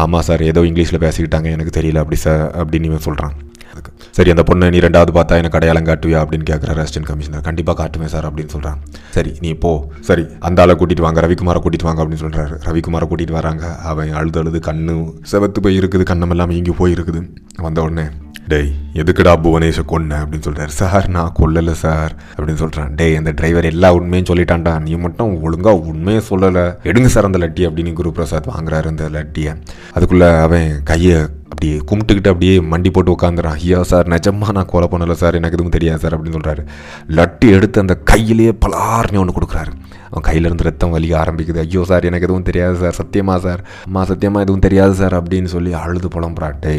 ஆமாம் சார், ஏதோ இங்கிலீஷில் பேசிக்கிட்டாங்க, எனக்கு தெரியல அப்படி சார் அப்படின்னு இவன் சொல்கிறான். அதுக்கு சரி அந்த பொண்ணு நீ ரெண்டாவது பார்த்தா எனக்கு அடையாளம் காட்டுவியா அப்படின்னு கேட்குறாரு அசிஸ்டன்ட் கமிஷனர். கண்டிப்பாக காட்டுவேன் சார் அப்படின்னு சொல்கிறான். சரி நீ போ. சரி அந்த ஆளை கூட்டிகிட்டு வாங்க, ரவிக்குமாரை கூட்டிகிட்டு வாங்க அப்படின்னு சொல்கிறாரு. ரவிக்குமாரை கூட்டிகிட்டு வராங்க. அவன் அழுது அழுது கண்ணு செவத்து போய் இருக்குது, கண்ணமெல்லாம் இங்கே போய் இருக்குது. வந்த உடனே, டேய் எதுக்குடா புவனேஷை கொன்ன அப்படின்னு சொல்கிறார். சார் நான் கொல்லலை சார் அப்படின்னு சொல்கிறான். டேய் அந்த டிரைவர் எல்லா உண்மையும் சொல்லிட்டான்டா, நீ மட்டும் ஒழுங்காக உண்மையை சொல்லலை, எடுங்க சார் அந்த லட்டி அப்படின்னு குருபிரசாத் வாங்குறாரு அந்த லட்டியை. அதுக்குள்ளே அவன் கையை அப்படியே கும்பிட்டுக்கிட்டு அப்படியே மண்டி போட்டு உட்காந்துறான். ஐயா சார் நிஜமாக நான் கொலை பண்ணலை சார், எனக்கு எதுவும் தெரியாது சார் அப்படின்னு சொல்கிறாரு. லட்டி எடுத்து அந்த கையிலேயே பலார்னு ஒன்று கொடுக்குறாரு. அவன் கையிலேருந்து ரத்தம் வலிக்க ஆரம்பிக்குது. ஐயோ சார் எனக்கு எதுவும் தெரியாது சார், சத்தியமாக சார், அம்மா சத்தியமாக எதுவும் தெரியாது சார் அப்படின்னு சொல்லி அழுது புலம்புறாட்டே.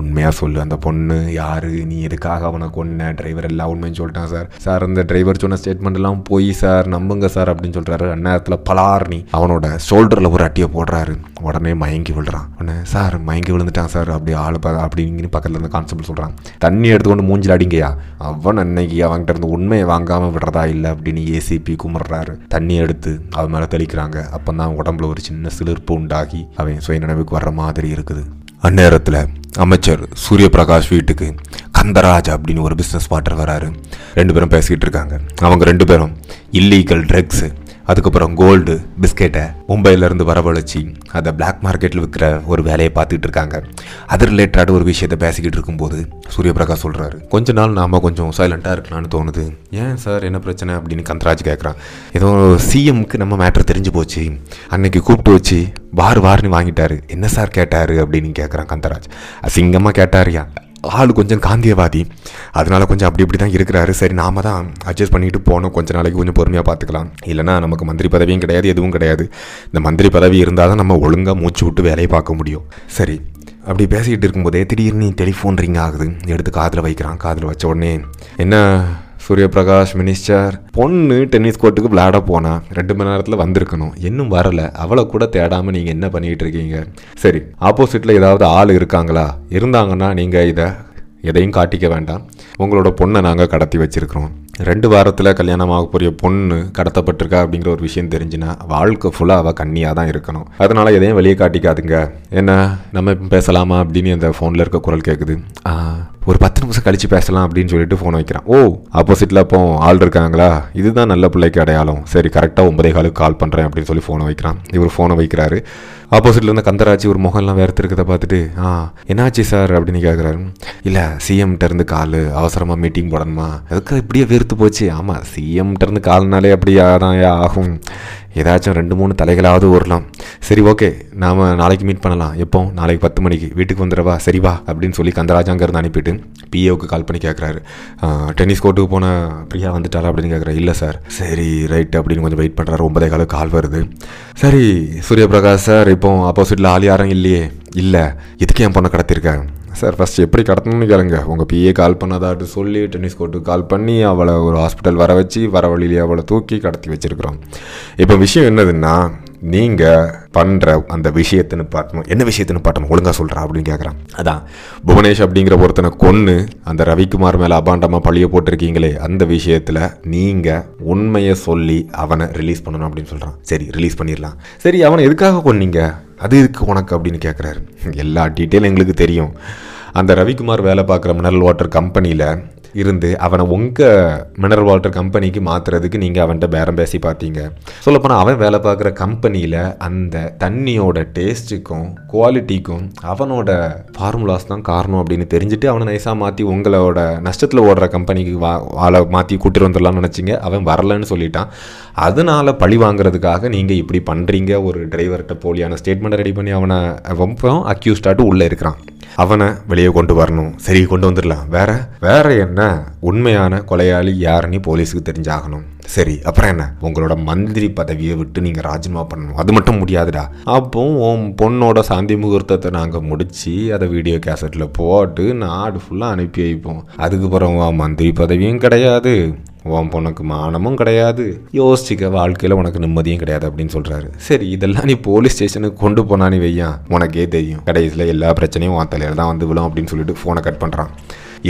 உண்மையாக சொல்லு, அந்த பொண்ணு யார், நீ எதுக்காக அவனை கொன்ன, டிரைவர் எல்லா உண்மையும் சொல்லிட்டான் சார். சார் அந்த டிரைவர் சொன்ன ஸ்டேட்மெண்ட்லாம் போய் சார், நம்புங்க சார் அப்படின்னு சொல்கிறாரு. அந்நேரத்தில் பலார்னி அவனோட ஷோல்டரில் ஒரு அட்டியை போடுறாரு. உடனே மயங்கி விழுறான். உடனே சார் மயங்கி விழுந்துட்டான் சார் அப்படி ஆள் பார்க்க அப்படின்னு பக்கத்தில் இருந்த கான்ஸ்டபிள் சொல்கிறான். தண்ணி எடுத்துக்கொண்டு மூஞ்சில் அடிங்கயா, அவன் அன்னைக்கு அவன்கிட்ட இருந்து உண்மையை வாங்காமல் விடுறதா இல்லை அப்படின்னு ஏசிபி கும்பிட்றாரு. தண்ணி எடுத்து அவன் மேலே தெளிக்கிறாங்க. அப்போ தான் உடம்புல ஒரு சின்ன சிலிர்ப்பு உண்டாகி அவன் சுய நினைவுக்கு வர்ற மாதிரி இருக்குது. அந்நேரத்தில் அமைச்சர் சூரிய பிரகாஷ் வீட்டுக்கு கந்தராஜ் அப்படின்னு ஒரு பிஸ்னஸ் பார்ட்னர் வராரு. ரெண்டு பேரும் பேசிக்கிட்டு இருக்காங்க. அவங்க ரெண்டு பேரும் இல்லீகல் ட்ரக்ஸு அதுக்கப்புறம் கோல்டு பிஸ்கெட்டை மும்பையிலேருந்து வரவழைச்சி அதை பிளாக் மார்க்கெட்டில் விற்கிற ஒரு வேலையை பார்த்துக்கிட்டு இருக்காங்க. அது ரிலேட்டடாக ஒரு விஷயத்தை பேசிக்கிட்டு இருக்கும்போது சூரிய பிரகாஷ் சொல்கிறாரு, கொஞ்ச நாள் நாம் கொஞ்சம் சைலண்ட்டாக இருக்கலாம்னு தோணுது. ஏன் சார் என்ன பிரச்சனை அப்படின்னு கந்தராஜ் கேட்குறான். ஏதோ சிஎம்க்கு நம்ம மேட்ரு தெரிஞ்சு போச்சு, அன்னைக்கு கூப்பிட்டு வச்சு வார் வார்னு வாங்கிட்டாரு. என்ன சார் கேட்டார் அப்படின்னு கேட்குறான் கந்தராஜ். அசிங்கமாக கேட்டாரியா, ஆள் கொஞ்சம் காந்தியவாதி, அதனால கொஞ்சம் அப்படி இப்படி தான் இருக்கிறாரு. சரி நாம தான் அட்ஜஸ்ட் பண்ணிட்டு போனோம், கொஞ்சம் நாளைக்கு கொஞ்சம் பொறுமையாக பார்த்துக்கலாம். இல்லைனா நமக்கு மந்திரி பதவியும் கிடையாது, எதுவும் கிடையாது. இந்த மந்திரி பதவி இருந்தால் தான் நம்ம ஒழுங்காக மூச்சு விட்டு வேலையை பார்க்க முடியும். சரி அப்படி பேசிக்கிட்டு இருக்கும்போதே திடீர்னு டெலிஃபோன் ரிங் ஆகுது. எடுத்து காதில் வைக்கிறான். காதில் வச்ச உடனே, என்ன சூரிய பிரகாஷ் மினிஸ்டர், பொண்ணு டென்னிஸ் கோர்ட்டுக்கு விளையாட போனால் ரெண்டு மணி நேரத்தில் வந்திருக்கணும், இன்னும் வரலை. அவளை கூட தேடாமல் நீங்கள் என்ன பண்ணிகிட்டு இருக்கீங்க? சரி ஆப்போசிட்டில் ஏதாவது ஆள் இருக்காங்களா? இருந்தாங்கன்னா நீங்கள் இதை எதையும் காட்டிக்க வேண்டாம். உங்களோட பொண்ணை நாங்கள் கடத்தி வச்சுருக்கிறோம். ரெண்டு வாரத்தில் கல்யாணமாக போகிற பொண்ணு கடத்தப்பட்டிருக்கா அப்படிங்கிற ஒரு விஷயம் தெரிஞ்சுன்னா வாழ்க்கை ஃபுல்லாக அவள் கண்ணியாக தான் இருக்கணும். அதனால் எதையும் வெளியே காட்டிக்காதுங்க. என்ன நம்ம இப்போ பேசலாமா அப்படின்னு அந்த ஃபோனில் இருக்க குரல் கேட்குது. ஒரு பத்து நிமிஷம் கழித்து பேசலாம் அப்படின்னு சொல்லிட்டு ஃபோன் வைக்கிறான். ஓ ஆப்போசிட்டில் அப்போ ஆள் இருக்காங்களா, இதுதான் நல்ல பிள்ளைக்கு அடையாளம். சரி கரெக்டாக ஒன்பதே காலுக்கு கால் பண்ணுறேன் அப்படின்னு சொல்லி ஃபோனை வைக்கிறான். இவர் ஃபோனை வைக்கிறாரு. ஆப்போசிட்டில் இருந்த கந்தராஜ் ஒரு முகம்லாம் வேர்த்து இருக்கிறத பார்த்துட்டு, ஆ என்னாச்சு சார் அப்படின்னு கேட்குறாரு. இல்லை சிஎம்கிட்ட இருந்து கால், அவசரமாக மீட்டிங் போடணுமா, அதுக்கு இப்படியே வேர்த்து போச்சு. ஆமாம் சிஎம்கிட்ட இருந்து கால்னாலே அப்படியே தான் ஆகும், ஏதாச்சும் ரெண்டு மூணு தலைகளாவது ஓடலாம். சரி ஓகே நாம் நாளைக்கு மீட் பண்ணலாம். எப்போ? நாளைக்கு பத்து மணிக்கு வீட்டுக்கு வந்துடுவா? சரி வா அப்படின்னு சொல்லி கந்தராஜ் அங்கேருந்து அனுப்பிட்டு பிஏவுக்கு கால் பண்ணி கேட்குறாரு. டென்னிஸ் கோர்ட்டுக்கு போன பிரியா வந்துட்டாளா அப்படின்னு கேட்குறாரு. இல்லை சார். சரி ரைட் அப்படின்னு கொஞ்சம் வெயிட் பண்ணுறாரு. ஒன்பதே காலுக்கு கால் வருது. சரி சூரிய பிரகாஷ் சார், இப்போ ஆப்போசிட்டில் ஆள் யாரும் இல்லையே? இல்லை. இதுக்கு என் பொண்ணை கடத்திருக்கேன் சார். ஃபஸ்ட்டு எப்படி கடத்தணும்னு கேளுங்க. உங்கள் பிஏ கால் பண்ணதாட்டு சொல்லி டென்னிஸ் கோர்ட்டுக்கு கால் பண்ணி அவளை ஒரு ஹாஸ்பிட்டல் வர வச்சு வர வழியிலே அவளை தூக்கி கடத்தி வச்சுருக்கிறோம். இப்போ விஷயம் என்னதுன்னா, நீங்கள் பண்ணுற அந்த விஷயத்தின்னு பாட்டணும். என்ன விஷயத்தின்னு பாட்டணும் ஒழுங்காக சொல்கிறா அப்படின்னு கேட்குறான். அதான் புவனேஷ் அப்படிங்கிற ஒருத்தனை கொன்று அந்த ரவிக்குமார் மேலே அபாண்டமாக பழிய போட்டிருக்கீங்களே, அந்த விஷயத்தில் நீங்கள் உண்மையை சொல்லி அவனை ரிலீஸ் பண்ணணும் அப்படின்னு சொல்கிறான். சரி ரிலீஸ் பண்ணிடலாம். சரி அவனை எதுக்காக கொன்னீங்க, அது இதுக்கு உனக்கு அப்படின்னு கேட்குறாரு. எல்லா டீட்டெயிலும் எங்களுக்கு தெரியும். அந்த ரவிக்குமார் வேலை பார்க்குற மினரல் வாட்டர் கம்பெனியில் இருந்து அவனை உங்கள் மினரல் வாட்டர் கம்பெனிக்கு மாற்றுறதுக்கு நீங்கள் அவன்கிட்ட பேரம் பேசி பார்த்தீங்க. சொல்லப்போனால் அவன் வேலை பார்க்குற கம்பெனியில் அந்த தண்ணியோட டேஸ்ட்டுக்கும் குவாலிட்டிக்கும் அவனோட ஃபார்முலாஸ் தான் காரணம் அப்படின்னு தெரிஞ்சுட்டு அவனை நைஸாக மாற்றி உங்களோட நஷ்டத்தில் ஓடுற கம்பெனிக்கு வா ஆளை மாற்றி கூட்டிட்டு வந்துடலாம்னு நினச்சிங்க. அவன் வரலன்னு சொல்லிட்டான். அதனால் பழி வாங்குறதுக்காக நீங்கள் இப்படி பண்ணுறீங்க. ஒரு டிரைவர்கிட்ட போலியான ஸ்டேட்மெண்ட்டை ரெடி பண்ணி அவனை ரொம்ப அக்யூஸ்டாட்டு உள்ளே இருக்கிறான். அவனை வெளியே கொண்டு வரணும். சரி, கொண்டு வந்துடலாம். வேற வேற என்ன, உண்மையான கொலையாளி யாருன்னு போலீஸுக்கு தெரிஞ்சாகணும். சரி, அப்புறம் என்ன, உங்களோட மந்திரி பதவியை விட்டு நீங்கள் ராஜினாமா பண்ணணும். அது மட்டும் முடியாதுடா. அப்போ உன் பொண்ணோட சாந்தி முகூர்த்தத்தை நாங்கள் முடித்து அதை வீடியோ கேசட்டில் போட்டு நாடு ஃபுல்லாக அனுப்பி வைப்போம். அதுக்கப்புறம் மந்திரி பதவியும் கிடையாது, உன் பொண்ணுக்கு மானமும் கிடையாது, யோசிச்சிக்க வாழ்க்கையில் உனக்கு நிம்மதியும் கிடையாது அப்படின்னு சொல்கிறாரு. சரி, இதெல்லாம் நீ போலீஸ் ஸ்டேஷனுக்கு கொண்டு போனானே வையான், உனக்கே தெரியும் கடைசியில் எல்லா பிரச்சனையும் உன் தலையில் தான் வந்து விழும் அப்படின்னு சொல்லிட்டு ஃபோனை கட் பண்ணுறான்.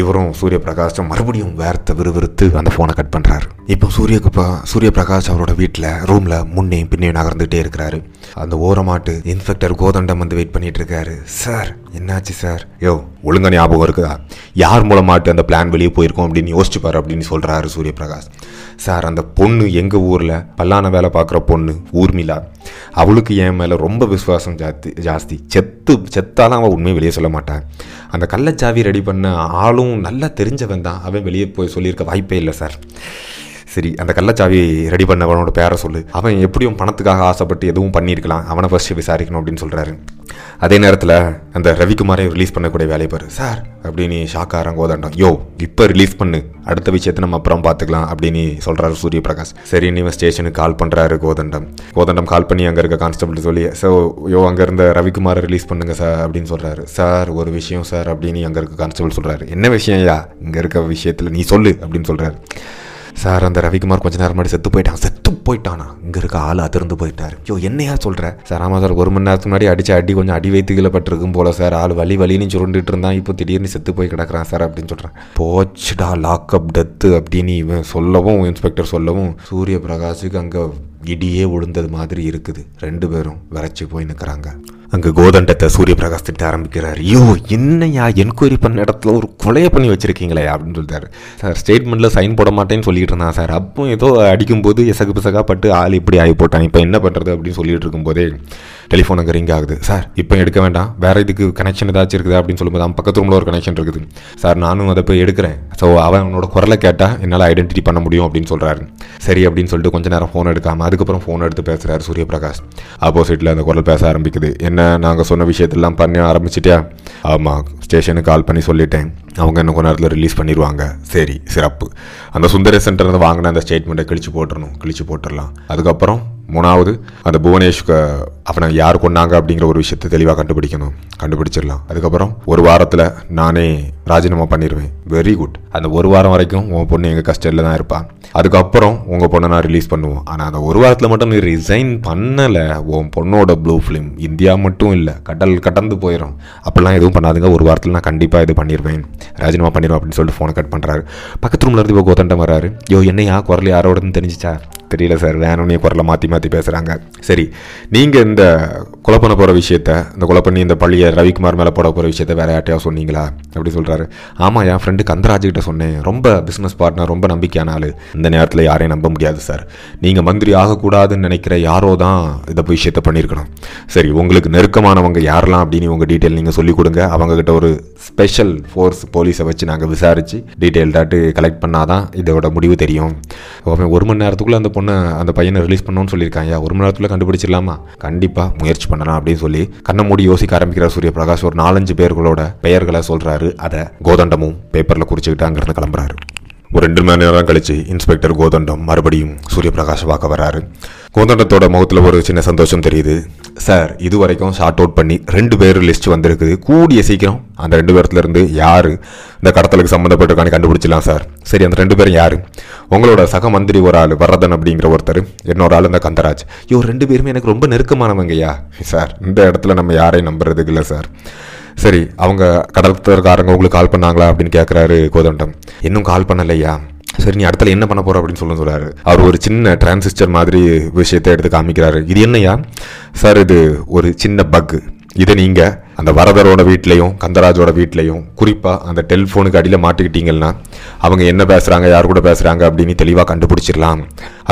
இவரும் சூரிய பிரகாஷும் மறுபடியும் வேர்த்த விறுவிறுத்து அந்த ஃபோனை கட் பண்ணுறாரு. இப்போ சூரியக்கு பா சூரிய பிரகாஷ் அவரோட வீட்டில் ரூமில் முன்னையும் பின்னையும் நகர்ந்துகிட்டே இருக்கிறாரு. அந்த ஓரமாட்டு இன்ஸ்பெக்டர் கோதண்டம் வந்து வெயிட் பண்ணிட்டு இருக்காரு. சார் என்னாச்சு சார்? யோ, ஒழுங்கான ஞாபகம் இருக்குதா யார் மூலமாட்டு அந்த பிளான் வெளியே போயிருக்கோம் அப்படின்னு யோசிச்சுப்பார் அப்படின்னு சொல்கிறாரு சூரிய பிரகாஷ். சார், அந்த பொண்ணு எங்கள் ஊரில் பல்லான வேலை பார்க்குற பொண்ணு ஊர்மிளா, அவளுக்கு என் மேலே ரொம்ப விசுவாசம் ஜாஸ்தி ஜாஸ்தி செத்து செத்தாலும் அவன் உண்மையை வெளியே சொல்ல மாட்டான். அந்த கள்ளச்சாவி ரெடி பண்ண ஆளும் நல்லா தெரிஞ்சவன் தான், அவன் வெளியே போய் சொல்லியிருக்க வாய்ப்பே இல்லை சார். சரி, அந்த கள்ளச்சாவி ரெடி பண்ணவனோட பேரை சொல்லு. அவன் எப்படியும் பணத்துக்காக ஆசைப்பட்டு எதுவும் பண்ணியிருக்கலாம். அவனை ஃபஸ்ட்டு விசாரிக்கணும் அப்படின்னு சொல்கிறாரு. அதே நேரத்தில் அந்த ரவிக்குமாரை ரிலீஸ் பண்ணக்கூடிய வேலையை பாரு சார் அப்படின்னு ஷாக்காரன் கோதண்டம். யோ, இப்போ ரிலீஸ் பண்ணு, அடுத்த விஷயத்தை நம்ம அப்புறம் பார்த்துக்கலாம் அப்படின்னு சொல்கிறாரு சூரிய பிரகாஷ். சரி, இவன் ஸ்டேஷனுக்கு கால் பண்ணுறாரு கோதண்டம். கோதண்டம் கால் பண்ணி அங்கே இருக்க கான்ஸ்டபிள் சொல்லி, ஸோ யோ அங்கே இருந்த ரவிக்குமாரை ரிலீஸ் பண்ணுங்க சார் அப்படின்னு சொல்கிறாரு. சார் ஒரு விஷயம் சார் அப்படின்னு அங்கே இருக்க கான்ஸ்டபிள் சொல்கிறாரு. என்ன விஷயம் யா? இங்கே இருக்க விஷயத்தில் நீ சொல்லு அப்படின்னு சொல்கிறாரு. சார், அந்த ரவிக்குமார் கொஞ்ச நேரம் முன்னாடி செத்து போயிட்டான். செத்து போயிட்டானா? இங்கே இருக்க ஆள் அதிர்ந்து போயிட்டார். யோ, என்னையா சொல்கிற? சார் ஆமாம் சார், ஒரு மணி நேரத்துக்கு முன்னாடி அடித்து அடி கொஞ்சம் அடி வைத்துக்கிலப்பட்டிருக்கும் போல சார். ஆள் வலி வலின்னு சுருண்டுட்டு இருந்தான், இப்போ திடீர்னு செத்து போய் கிடக்கிறான் சார் அப்படின்னு சொல்கிறேன். போச்சுடா லாக்அப் டெத்து அப்படின்னு இவன் சொல்லவும் இன்ஸ்பெக்டர் சொல்லவும் சூரிய பிரகாஷுக்கு அங்கே இடியே விழுந்தது மாதிரி இருக்குது. ரெண்டு பேரும் விரைச்சி போய் நிற்கிறாங்க. அங்கே கோதண்டத்தை சூரிய பிரகாஷ் திட்ட ஆரம்பிக்கிறார். யோ, என்னையா என்கொயரி பண்ண இடத்துல ஒரு கொலையை பண்ணி வச்சுருக்கீங்களே அப்படின்னு சொல்லிட்டாரு. சார், ஸ்டேட்மெண்ட்டில் சைன் போட மாட்டேன்னு சொல்லிட்டு இருந்தான் சார். அப்போ ஏதோ அடிக்கும்போது எசகு பிசகா பட்டு ஆள் இப்படி ஆகி போட்டான், இப்போ என்ன பண்ணுறது அப்படின்னு சொல்லிட்டு இருக்கும்போதே டெலிஃபோன் அங்கே ரிங் ஆகுது. சார் இப்போ எடுக்க வேண்டாம், வேறு இதுக்கு கனெக்ஷன் ஏதாச்சும் இருக்குதா அப்படின்னு சொல்லும்போது அவன் பக்கத்து ரூமில் ஒரு கனெக்ஷன் இருக்குது. சார் நானும் அதை போய் எடுக்கிறேன், ஸோ அவனோட குரலை கேட்டால் என்னால் ஐடென்டிட்டி பண்ண முடியும் அப்படின்னு சொல்கிறாரு. சரி அப்படின்னு சொல்லிட்டு கொஞ்சம் நேரம் ஃபோன் எடுக்காமல் அதுக்கப்புறம் ஃபோன் எடுத்து பேசுகிறாரு சூரிய பிரகாஷ். ஆப்போசிட்டில் அந்த குரல் பேச ஆரம்பிக்குது. என்ன, நாங்கள் சொன்ன விஷயத்தெல்லாம் பண்ண ஆரம்பிச்சிட்டியா? ஆமாம், ஸ்டேஷனுக்கு கால் பண்ணி சொல்லிட்டேன், அவங்க இன்னும் கொஞ்ச நேரத்தில் ரிலீஸ் பண்ணிடுவாங்க. சரி சிறப்பு, அந்த சுந்தரேசன்ட்ட இருந்து வாங்கின அந்த ஸ்டேட்மெண்ட்டை கிழிச்சு போட்டுடணும் கிழிச்சு போட்டுடலாம். அதுக்கப்புறம் மூணாவது, அந்த புவனேஷ்க்கு அவனை யார் கொண்டாங்க அப்படிங்கிற ஒரு விஷயத்தை தெளிவாக கண்டுபிடிக்கணும், கண்டுபிடிச்சிடலாம். அதுக்கப்புறம் ஒரு வாரத்தில் நானே ராஜினாமா பண்ணிடுவேன். வெரி குட், அந்த ஒரு வாரம் வரைக்கும் உன் பொண்ணு எங்கள் கஸ்டடியில் தான் இருப்பான். அதுக்கப்புறம் உங்கள் பொண்ணை நான் ரிலீஸ் பண்ணுவோம். ஆனால் அந்த ஒரு வாரத்தில் மட்டும் நீ ரிசைன் பண்ணலை, உன் பொண்ணோட ப்ளூ ஃபிலிம் இந்தியா மட்டும் இல்லை கடல் கடந்து போயிடும். அப்படிலாம் எதுவும் பண்ணாதுங்க, ஒரு வாரத்தில் நான் கண்டிப்பாக இது பண்ணிடுவேன், ராஜினாமா பண்ணிடுவேன் அப்படின்னு சொல்லிட்டு ஃபோனை கட் பண்ணுறாரு. பக்கத்து ரூமில் இருந்து இப்போ கோதண்ட வர்றாரு. யோ, என்னையா குரல் யாரோடதுன்னு தெரிஞ்சிச்சா? தெரியல சார், வேணும்னே குரலை மாற்றி மாற்றி பேசுகிறாங்க. சரி, நீங்கள் இந்த கொலை பண்ண போகிற விஷயத்தை, இந்த கொலை பண்ணி இந்த பள்ளியை ரவிக்குமார் மேலே போட போகிற விஷயத்தை வேறு யார்ட்டையாக சொன்னீங்களா அப்படி சொல்கிறாரு. ஆமாம், என் ஃப்ரெண்டு கந்தராஜ் கிட்ட சொன்னேன், ரொம்ப பிஸ்னஸ் பார்ட்னர், ரொம்ப நம்பிக்கையான ஆள். இந்த நேரத்தில் யாரையும் நம்ப முடியாது சார், நீங்கள் மந்திரி ஆகக்கூடாதுன்னு நினைக்கிற யாரோ தான் இந்த விஷயத்தை பண்ணியிருக்கணும். சரி, உங்களுக்கு நெருக்கமானவங்க யாரெல்லாம் அப்படின்னு உங்கள் டீட்டெயில் நீங்கள் சொல்லிக் கொடுங்க. அவங்கக்கிட்ட ஒரு ஸ்பெஷல் ஃபோர்ஸ் போலீஸை வச்சு நாங்கள் விசாரித்து டீட்டெயில்டாட்டு கலெக்ட் பண்ணால் தான் இதோட முடிவு தெரியும். ஒரு மணி நேரத்துக்குள்ளே அந்த பொண்ணை அந்த பையனை ரிலீஸ் பண்ணணும்னு சொல்லியிருக்காங்க. ஒரு மணி நேரத்தில் கண்டுபிடிச்சிடலாமா? கண்டிப்பாக முயற்சி பண்ணலாம் அப்படின்னு சொல்லி கண்ணை மூடி யோசிக்க ஆரம்பிக்கிறார் சூரிய பிரகாஷ். ஒரு நாலஞ்சு பேர்களோட பெயர்களை சொல்கிறாரு. அதை கோதண்டமும் பேப்பரில் குறிச்சிக்கிட்டு அங்கேருந்து கிளம்புறாரு. ஒரு ரெண்டு மணி நேரம் கழித்து இன்ஸ்பெக்டர் கோதண்டம் மறுபடியும் சூரிய பிரகாஷ் பார்க்க வராரு. கோதண்டத்தோட முகத்தில் ஒரு சின்ன சந்தோஷம் தெரியுது. சார், இது வரைக்கும் ஷார்ட் அவுட் பண்ணி ரெண்டு பேர் லிஸ்ட் வந்துருக்குது. கூடிய சீக்கிரம் அந்த ரெண்டு பேர்த்துலேருந்து யார் இந்த கடத்தலுக்கு சம்மந்தப்பட்டிருக்கான்னு கண்டுபிடிச்சிடலாம் சார். சரி, அந்த ரெண்டு பேரும் யார்? உங்களோட சக மந்திரி ஒரு ஆள் வரதன் அப்படிங்கிற ஒருத்தர், இன்னொரு ஆள் இந்த கந்தராஜ். இவர் ரெண்டு பேருமே எனக்கு ரொம்ப நெருக்கமானவங்கய்யா. சார், இந்த இடத்துல நம்ம யாரையும் நம்புறதுக்கு இல்லை சார். சரி, அவங்க கடற்கரைக்காரங்க உங்களுக்கு கால் பண்ணாங்களா அப்படின்னு கேட்குறாரு கோதண்டம். இன்னும் கால் பண்ணலையா. சரி, நீ அடுத்த என்ன பண்ண போகிற அப்படின்னு சொல்லி சொல்கிறாரு. அவர் ஒரு சின்ன டிரான்சிஸ்டர் மாதிரி விஷயத்தை எடுத்து காமிக்கிறாரு. இது என்னையா சார்? இது ஒரு சின்ன பக்கு, இதை நீங்கள் அந்த வரதரோட வீட்லேயும் கந்தராஜோட வீட்லேயும் குறிப்பாக அந்த டெலிஃபோனுக்கு அடியில் மாட்டிக்கிட்டீங்கன்னா அவங்க என்ன பேசுகிறாங்க, யார் கூட பேசுகிறாங்க அப்படின்னு தெளிவாக கண்டுபிடிச்சிடலாம்.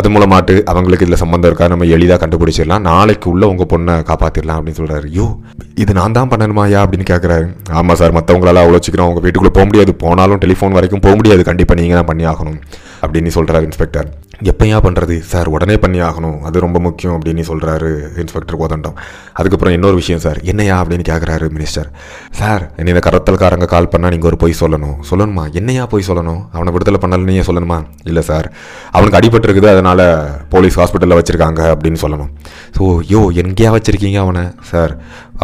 அது மூலமாட்டு அவங்களுக்கு இதில் சம்மந்தம் இருக்கா நம்ம எளிதாக கண்டுபிடிச்சிடலாம். நாளைக்கு உள்ளே உங்கள் பொண்ணை காப்பாற்றிடலாம் அப்படின்னு சொல்கிறாரு. யோ, இது நான் தான் பண்ணணுமா யா அப்படின்னு கேட்குறாரு. ஆமாம் சார், மற்றவங்களால அவ்வளோ சீக்கிரம் அவங்க வீட்டுக்குள்ளே போக முடியாது, போனாலும் டெலிஃபோன் வரைக்கும் போக முடியாது, கண்டிப்பாக நீங்கள் தான் பண்ணி ஆகணும் அப்படின்னு சொல்கிறார் இன்ஸ்பெக்டர். எப்பயா பண்ணுறது சார், உடனே பண்ணி ஆகணும், அது ரொம்ப முக்கியம் அப்படின்னு சொல்கிறாரு இன்ஸ்பெக்டர் கோதண்டம். அதுக்கப்புறம் இன்னொரு விஷயம் சார். என்னையா அப்படின்னு கேட்குறாரு மினிஸ்டர். சார், என்னை இந்த கரத்தல்காரங்க கால் பண்ணால் நீங்கள் ஒரு பொய் சொல்லணும். சொல்லணுமா? என்னையா பொய் சொல்லணும்? அவனை விடுதலை பண்ணலன்னு நீங்கள் சொல்லணுமா? இல்லை சார், அவனுக்கு அடிபட்டுருக்குது, அதனால் போலீஸ் ஹாஸ்பிட்டலில் வச்சுருக்காங்க அப்படின்னு சொல்லணும். ஸோ யோ, எங்கேயா வச்சுருக்கீங்க அவனை? சார்,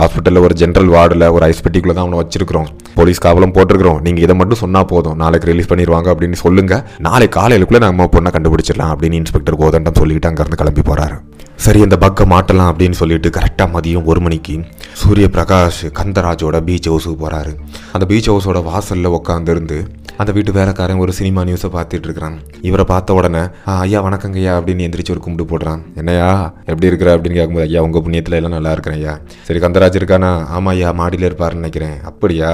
ஹாஸ்பிட்டலில் ஒரு ஜென்ரல் வார்டில் ஒரு ஐஸ்பெட்டிக்குள்ளே தான் அவனை வச்சுருக்கிறோம், போலீஸ் காவலும் போட்டிருக்கிறோம், நீங்கள் இதை மட்டும் சொன்னால் போதும், நாளைக்கு ரிலீஸ் பண்ணிடுவாங்க அப்படின்னு சொல்லுங்கள், நாளை காலையிலுக்குள்ளே நம்ம பொண்ணை கண்டுபிடிச்சிடலாம் அப்படின்னு இன்ஸ்பெக்டர் கோதண்டம் சொல்லிக்கிட்டு அங்கேருந்து கிளம்பி போகிறாரு. சரி, இந்த பக்கை மாட்டலாம் அப்படின்னு சொல்லிட்டு கரெக்டாக மதியம் ஒரு மணிக்கு சூரிய பிரகாஷ் கந்தராஜோட பீச் ஹவுஸுக்கு போகிறாரு. அந்த பீச் ஹவுஸோட வாசலில் உட்காந்துருந்து அந்த வீட்டு வேலைக்காரன் ஒரு சினிமா நியூஸை பார்த்துட்டு இருக்கிறான். இவரை பார்த்த உடனே ஐயா வணக்கங்க ஐயா அப்படின்னு எந்திரிச்சு ஒரு கும்பிட்டு போடுறான். என்னையா எப்படி இருக்கிற அப்படின்னு கேட்கும்போது, ஐயா உங்கள் புண்ணியத்தில் எல்லாம் நல்லா இருக்கிறேன் ஐயா. சரி, கந்தராஜ் இருக்கானா? ஆமாம் ஐயா, மாடியில் இருப்பாருன்னு நினைக்கிறேன். அப்படியா,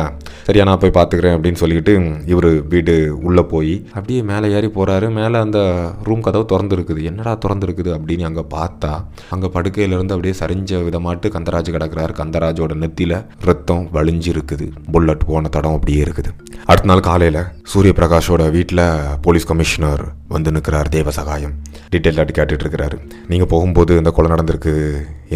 சரியா, நான் போய் பார்த்துக்கிறேன் அப்படின்னு சொல்லிட்டு இவர் வீடு உள்ளே போய் அப்படியே மேலே ஏறி போகிறாரு. மேலே அந்த ரூம் கதவு திறந்துருக்குது. என்னடா திறந்துருக்குது அப்படின்னு அங்கே பார்த்தா அங்கே படுக்கையிலேருந்து அப்படியே சரிஞ்ச விதமாட்டு கந்தராஜ் கிடக்கிறாரு. கந்தராஜோட நெத்தியில் ரத்தம் வலிஞ்சிருக்குது, புல்லட் போன தடம் அப்படியே இருக்குது. அடுத்த நாள் காலையில் சூரிய பிரகாஷோட வீட்டில் போலீஸ் கமிஷனர் வந்து நிற்கிறார். தேவசகாயம் டீட்டெயிலாக கேட்டுட்டு இருக்கிறாரு. நீங்கள் போகும்போது இந்த கொலை நடந்திருக்கு,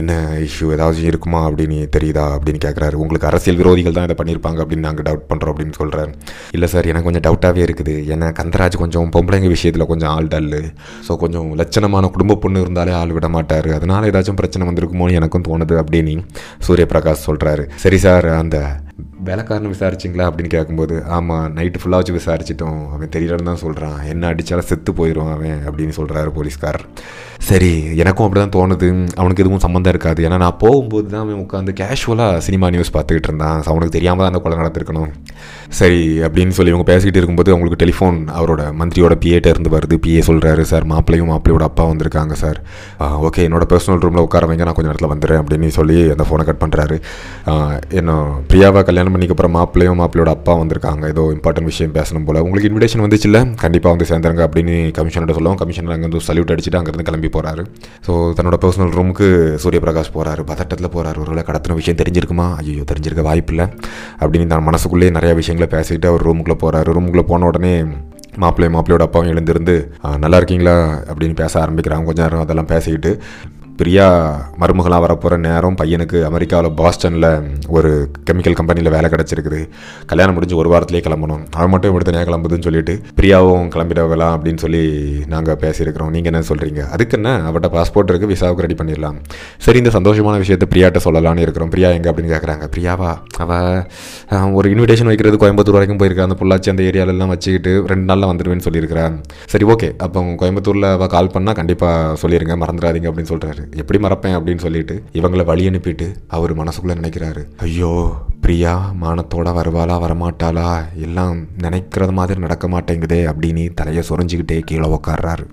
என்ன இஷ்யூ ஏதாவது இருக்குமா அப்படின்னு தெரியுதா அப்படின்னு கேட்குறாரு. உங்களுக்கு அரசியல் விரோதிகள் தான் இதை பண்ணியிருப்பாங்க அப்படின்னு நாங்கள் டவுட் பண்ணுறோம் அப்படின்னு சொல்கிறாரு. இல்லை சார், எனக்கு கொஞ்சம் டவுட்டாகவே இருக்குது, ஏன்னா கந்தராஜ் கொஞ்சம் பொம்பளைங்க விஷயத்தில் கொஞ்சம் ஆள் டல்லு, ஸோ கொஞ்சம் லட்சணமான குடும்ப பொண்ணு இருந்தாலே ஆள் விட மாட்டார், அதனால் ஏதாச்சும் பிரச்சனை வந்திருக்குமோன்னு எனக்கும் தோணுது அப்படின்னு சூரிய பிரகாஷ் சொல்கிறாரு. சரி சார், அந்த வேலைக்காரன் விசாரிச்சிங்களா அப்படின்னு கேட்கும்போது, ஆமாம், நைட்டு ஃபுல்லாக வச்சு விசாரிச்சிட்டோம், அவன் தெரியலன்னு தான் சொல்கிறான், என்ன அடித்தாலும் செத்து போயிடும் அவன் அப்படின்னு சொல்கிறாரு போலீஸ்காரர். சரி, எனக்கும் அப்படி தான் தோணுது, அவனுக்கு எதுவும் சம்மந்தம் இருக்காது, ஏன்னா நான் போகும்போது தான் அவன் உட்காந்து கேஷுவலாக சினிமா நியூஸ் பார்த்துக்கிட்டு இருந்தான், ஸோ அவனுக்கு தெரியாமல் தான் அந்த கொலை நடத்திருக்கணும். சரி அப்படின்னு சொல்லி இவங்க பேசிக்கிட்டு இருக்கும்போது அவங்களுக்கு டெலிஃபோன் அவரோட மந்திரியோட பிஏட்ட இருந்து வருது. பிஏ சொல்கிறாரு, சார் மாப்பிள்ளையும் மாப்பிள்ளையோட அப்பா வந்திருக்காங்க சார். ஓகே, என்னோடய பர்சனல் ரூமில் உட்கார வைங்க, நான் கொஞ்சம் இடத்துல வந்துடுறேன் அப்படின்னு சொல்லி அந்த ஃபோனை கட் பண்ணுறாரு. என்ன, பிரியாவை கல்யாணம் பண்ணிக்க அப்புறம் மாப்பிள்ளையும் மாப்பிள்ளையோட அப்பா வந்திருக்காங்க, ஏதோ இம்பார்ட்டன்ட் விஷயம் பேசணும் போல், உங்களுக்கு இன்விடேஷன் வந்துச்சு இல்லை, கண்டிப்பாக வந்து சேர்ந்துருங்க அப்படின்னு கமிஷனர்கிட்ட சொல்லவும் கமிஷனர் அங்கேருந்து சல்யூட் அடிச்சுட்டு அங்கேருந்து கிளம்பி போகிறாரு. ஸோ தன்னோட பர்சனல் ரூமுக்கு சூரிய பிரகாஷ் போகிறாரு. பதட்டத்தில் போகிறாரு. ஒருவேளை கடத்தின விஷயம் தெரிஞ்சிருக்குமா, ஐயோ தெரிஞ்சிருக்க வாய்ப்பு இல்லை அப்படின்னு தான் மனசுக்குள்ளேயே நிறையா விஷயங்களை பேசிக்கிட்டு அவர் ரூமுக்குள்ளே போகிறாரு. ரூமுக்குள்ளே போன உடனே மாப்பிள்ளை மாப்பிள்ளையோட அப்பாவும் எழுந்திருந்து நல்லா இருக்கீங்களா அப்படின்னு பேச ஆரம்பிக்கிறாங்க. கொஞ்சம் நேரம் அதெல்லாம் பேசிக்கிட்டு பிரியா மருமகளாக வரப்போகிற நேரம், பையனுக்கு அமெரிக்காவில் பாஸ்டனில் ஒரு கெமிக்கல் கம்பெனியில் வேலை கிடச்சிருக்குது, கல்யாணம் முடிஞ்சு ஒரு வாரத்துலேயே கிளம்பணும், அவன் மட்டும் இப்படி தனியாக கிளம்புதுன்னு சொல்லிட்டு பிரியாவும் கிளம்பிடலாம் அப்படின்னு சொல்லி நாங்கள் பேசியிருக்கிறோம், நீங்கள் என்ன சொல்கிறீங்க? அதுக்கு என்ன, அவட்ட பாஸ்போர்ட் இருக்குது, விசாவுக்கு ரெடி பண்ணிடலாம். சரி, இந்த சந்தோஷமான விஷயத்தை பிரியாட்ட சொல்லலான்னு இருக்கிறோம். பிரியா எங்கே அப்படின்னு கேட்குறாங்க. பிரியாவா, அவள் ஒரு இன்விடேஷன் வைக்கிறது கோயம்புத்தூர் வரைக்கும் போயிருக்கா, அந்த பொள்ளாச்சி அந்த ஏரியாலெல்லாம் வச்சுக்கிட்டு ரெண்டு நாளில் வந்துடுவேன்னு சொல்லியிருக்கிறேன். சரி ஓகே, அப்போ கோயம்புத்தூரில் அவள் கால் பண்ணால் கண்டிப்பாக சொல்லிடுங்க, மறந்துடாதீங்க அப்படின்னு சொல்கிறாரு. எப்படி மறப்பேன் அப்படின்னு சொல்லிட்டு இவங்களை வழி அனுப்பிட்டு அவர் மனசுக்குள்ள நினைக்கிறாரு, ஐயோ பிரியா மானத்தோட வருவாளா வரமாட்டாளா, எல்லாம் நினைக்கிறது மாதிரி நடக்க மாட்டேங்குதே அப்படின்னு தலையை சொரிஞ்சுக்கிட்டே கீழே உக்காடுறாரு.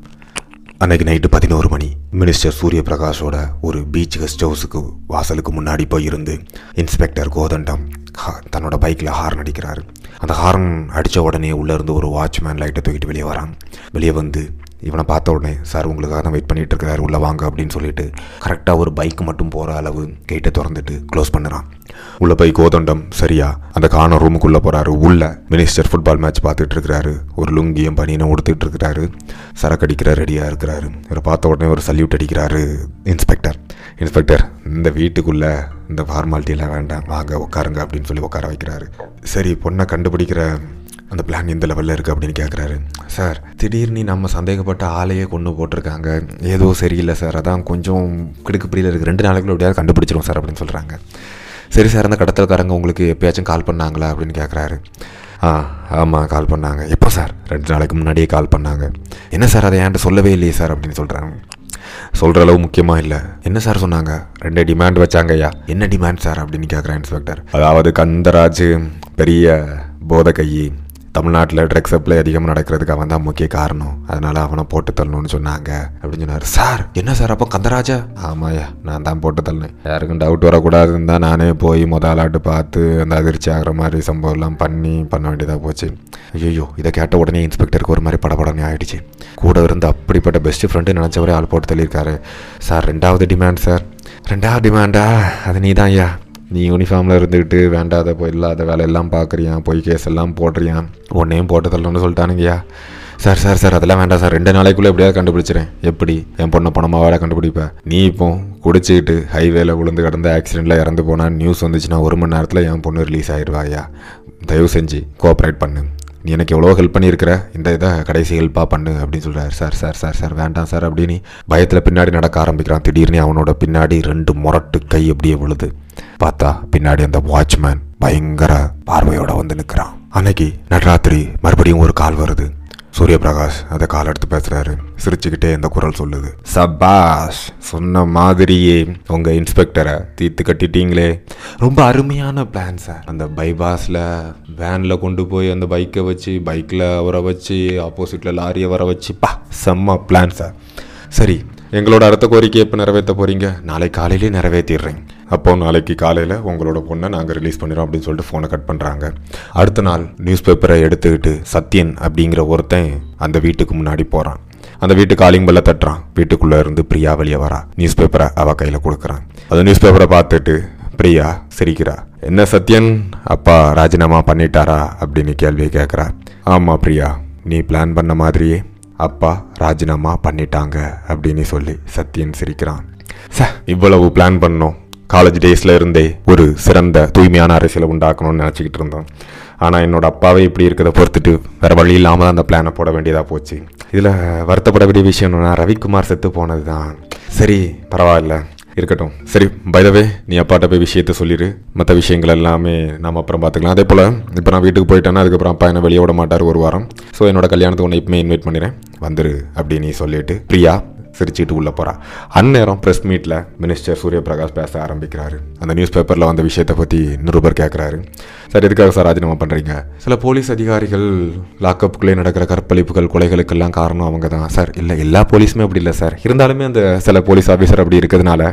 அன்னைக்கு நைட்டு பதினோரு மணி மினிஸ்டர் சூரிய பிரகாஷோட ஒரு பீச் கெஸ்ட் ஹவுஸுக்கு வாசலுக்கு முன்னாடி போயிருந்து இன்ஸ்பெக்டர் கோதண்டம் தன்னோட பைக்கில் ஹார்ன் அடிக்கிறாரு. அந்த ஹார்ன் அடித்த உடனே உள்ளே இருந்து ஒரு வாட்ச்மேன் லைட்டை தூக்கிட்டு வெளியே வரான். வெளியே வந்து இவனை பார்த்த உடனே, சார் உங்களுக்காக தான் வெயிட் பண்ணிகிட்டு இருக்கிறாரு, உள்ளே வாங்க அப்படின்னு சொல்லிட்டு கரெக்டாக ஒரு பைக் மட்டும் போகிற அளவு கேட்டை திறந்துட்டு க்ளோஸ் பண்ணுறான். உள்ளே போய் கோதண்டம் சரியா அந்த காண ரூமுக்குள்ளே போகிறாரு. உள்ளே மினிஸ்டர் ஃபுட்பால் மேட்ச் பார்த்துட்டு இருக்கிறாரு. ஒரு லுங்கியும் பனியனும் உடுத்துட்டு இருக்கிறாரு. சரக்கடிக்கிற ரெடியாக இருக்கிறாரு. இவரை பார்த்த உடனே ஒரு சல்யூட் அடிக்கிறாரு இன்ஸ்பெக்டர். இன்ஸ்பெக்டர், இந்த வீட்டுக்குள்ளே இந்த ஃபார்மாலிட்டியெல்லாம் வேண்டாம், வாங்க உட்காருங்க அப்படின்னு சொல்லி உட்கார வைக்கிறாரு. சரி, பொண்ணை கண்டுபிடிக்கிற அந்த பிளான் எந்த லெவலில் இருக்குது அப்படின்னு கேட்குறாரு. சார், திடீர்னு நம்ம சந்தேகப்பட்ட ஆளையே கொண்டு போட்டிருக்காங்க, ஏதோ சரியில்லை சார், அதான் கொஞ்சம் கிடுக்குப்பிடியில் இருக்குது, ரெண்டு நாளைக்குள்ள எப்படியாவது கண்டுபிடிச்சிடும் சார் அப்படின்னு சொல்கிறாங்க. சரி சார், அந்த கடத்தல்காரங்க உங்களுக்கு எப்பயாச்சும் கால் பண்ணாங்களா அப்படின்னு கேட்குறாரு. ஆ ஆமாம், கால் பண்ணாங்க. எப்போ சார்? ரெண்டு நாளைக்கு முன்னாடியே கால் பண்ணாங்க. என்ன சார், அதை என்கிட்ட சொல்லவே இல்லையே சார் அப்படின்னு சொல்கிறாங்க. சொல்கிற அளவு முக்கியமாக இல்லை. என்ன சார் சொன்னாங்க? ரெண்டு டிமாண்ட் வச்சாங்கய்யா. என்ன டிமாண்ட் சார் அப்படின்னு கேட்குறேன் இன்ஸ்பெக்டர். அதாவது கந்தராஜ் பெரிய போதகையி, தமிழ்நாட்டில் ட்ரக்ஸ் சப்ளை அதிகமாக நடக்கிறதுக்கு அவன் தான் முக்கிய காரணம், அதனால் அவனை போட்டு தள்ளணும்னு சொன்னாங்க அப்படின்னு சொன்னார். சார் என்ன சார் அப்போ கந்தராஜா? ஆமாயா நான் தான் போட்டு தள்ளினேன், யாருக்கும் டவுட் வரக்கூடாதுன்னு தான் நானே போய் முதல் ஆட்டு பார்த்து அந்த அதிர்ச்சி ஆகிற மாதிரி சம்பவம்லாம் பண்ணி பண்ண வேண்டியதாக போச்சு. ஐயோ இதை கேட்ட உடனே இன்ஸ்பெக்டருக்கு ஒரு மாதிரி படபடனே ஆகிடுச்சு. கூட இருந்து அப்படிப்பட்ட பெஸ்ட் ஃப்ரெண்டு நினச்சவரே ஆள் போட்டு தள்ளியிருக்காரு. சார் ரெண்டாவது டிமாண்ட் சார். ரெண்டாவது டிமாண்டா? அது நீ தான் ஐயா, நீ யூனிஃபார்மில் இருந்துக்கிட்டு வேண்டாத போய் இல்லாத வேலையெல்லாம் பார்க்குறியான், போய் கேஸ் எல்லாம் போடுறியான், உன்னையும் போட்டு தள்ளணும்னு சொல்லிட்டானுங்கய்யா. சார் சார் சார் அதெல்லாம் வேண்டாம் சார், ரெண்டு நாளைக்குள்ளே எப்படியாவது கண்டுபிடிச்சிடறேன். எப்படி? என் பொண்ணை பணமாக வேலை கண்டுபிடிப்பேன். நீ இப்போ குடிச்சிக்கிட்டு ஹைவேல விழுந்து கிடந்து ஆக்சிடெண்ட்டில் இறந்து போனால் நியூஸ் வந்துச்சுன்னா ஒரு மணி நேரத்தில் என் பொண்ணு ரிலீஸ் ஆகிடுவாயா. தயவு செஞ்சு கோஆப்ரேட் பண்ணு, நீ எனக்கு எவ்வளோ ஹெல்ப் பண்ணியிருக்கிற, இந்த இதை கடைசி ஹெல்ப்பாக பண்ணு அப்படின்னு சொல்கிறார். சார் சார் சார் சார் வேண்டாம் சார் அப்படின்னு பயத்தில் பின்னாடி நடக்க ஆரம்பிக்கிறான். திடீர்னு அவனோட பின்னாடி ரெண்டு முரட்டு கை அப்படியே விழுது. பார்த்தா பின்னாடி அந்த வாட்ச்மேன் பயங்கர பார்வையோடு வந்து நிற்கிறான். அன்னைக்கு நடுராத்திரி மறுபடியும் ஒரு கால் வருது. சூரியபிரகாஷ் அதை கால் எடுத்து பேசுகிறாரு. சிரிச்சுக்கிட்டே இந்த குரல் சொல்லுது, சபாஷ் சொன்ன மாதிரியே உங்கள் இன்ஸ்பெக்டரை தீர்த்து கட்டிட்டீங்களே, ரொம்ப அருமையான பிளான் சார். அந்த பைபாஸில் வேனில் கொண்டு போய் அந்த பைக்கை வச்சு, பைக்கில் வர வச்சு, ஆப்போசிட்டில் லாரியை வர வச்சு, பா செம்ம பிளான் சார். சரி எங்களோட அடுத்த கோரிக்கையை இப்போ நிறைவேற்ற போகிறீங்க? நாளை காலையிலே நிறைவேற்றிடுறேன். அப்போது நாளைக்கு காலையில் உங்களோட பொண்ணை நாங்கள் ரிலீஸ் பண்ணிடுறோம் அப்படின்னு சொல்லிட்டு ஃபோனை கட் பண்ணுறாங்க. அடுத்த நாள் நியூஸ் பேப்பரை எடுத்துக்கிட்டு சத்யன் அப்படிங்கிற ஒருத்தன் அந்த வீட்டுக்கு முன்னாடி போகிறான். அந்த வீட்டு காலிங் பெல்ல தட்டுறான். வீட்டுக்குள்ளே இருந்து பிரியா வெளியே வரா. நியூஸ் பேப்பரை அவள் கையில் கொடுக்குறான். அந்த நியூஸ் பேப்பரை பார்த்துட்டு பிரியா சிரிக்கிறா. என்ன சத்யன் அப்பா ராஜினாமா பண்ணிட்டாரா அப்படின்னு கேள்வியை கேட்குறா. ஆமாம் பிரியா, நீ பிளான் பண்ண மாதிரியே அப்பா ராஜினாமா பண்ணிட்டாங்க அப்படின்னு சொல்லி சத்யன் சிரிக்கிறான். சார் இவ்வளவு பிளான் பண்ணோம், காலேஜ் டேஸில் இருந்தே ஒரு சிறந்த தூய்மையான அரசியலை உண்டாக்கணும்னு நினச்சிக்கிட்டு இருந்தோம். ஆனால் என்னோட அப்பாவே இப்படி இருக்கிறத பொறுத்துட்டு வேறு வழி இல்லாமல் தான் அந்த பிளானை போட வேண்டியதாக போச்சு. இதில் வருத்தப்பட வேண்டிய விஷயம் என்னன்னா ரவிக்குமார் செத்து போனது தான். சரி பரவாயில்ல இருக்கட்டும். சரி பைதவே நீ அப்பாட்ட போய் விஷயத்த சொல்லிடு, மற்ற விஷயங்கள் எல்லாமே நாம் அப்புறம் பார்த்துக்கலாம். அதே போல் இப்போ நான் வீட்டுக்கு போயிட்டேன்னா அதுக்கப்புறம் அப்பா என்னை வெளியே விட மாட்டார் ஒரு வாரம். ஸோ என்னோட கல்யாணத்துக்கு உன்னை இப்போமே இன்வைட் பண்ணிடுறேன் வந்துரு அப்படின்னு சொல்லிட்டு பிரியா சிரிச்சுட்டு உள்ளே போகிறான். அந்நேரம் ப்ரெஸ் மீட்டில் மினிஸ்டர் சூரிய பிரகாஷ் பேச ஆரம்பிக்கிறாரு. அந்த நியூஸ் பேப்பரில் வந்த விஷயத்தை பற்றி நிருபர் கேட்குறாரு. சார் எதுக்காக சார் ராஜினாமா பண்ணுறீங்க? சில போலீஸ் அதிகாரிகள் லாக்கப்புக்குள்ளே நடக்கிற கற்பழிப்புகள் கொலைகளுக்கெல்லாம் காரணம் அவங்க தான் சார். இல்லை எல்லா போலீஸுமே அப்படி இல்லை சார், இருந்தாலுமே அந்த சில போலீஸ் ஆஃபீஸர் அப்படி இருக்கிறதுனால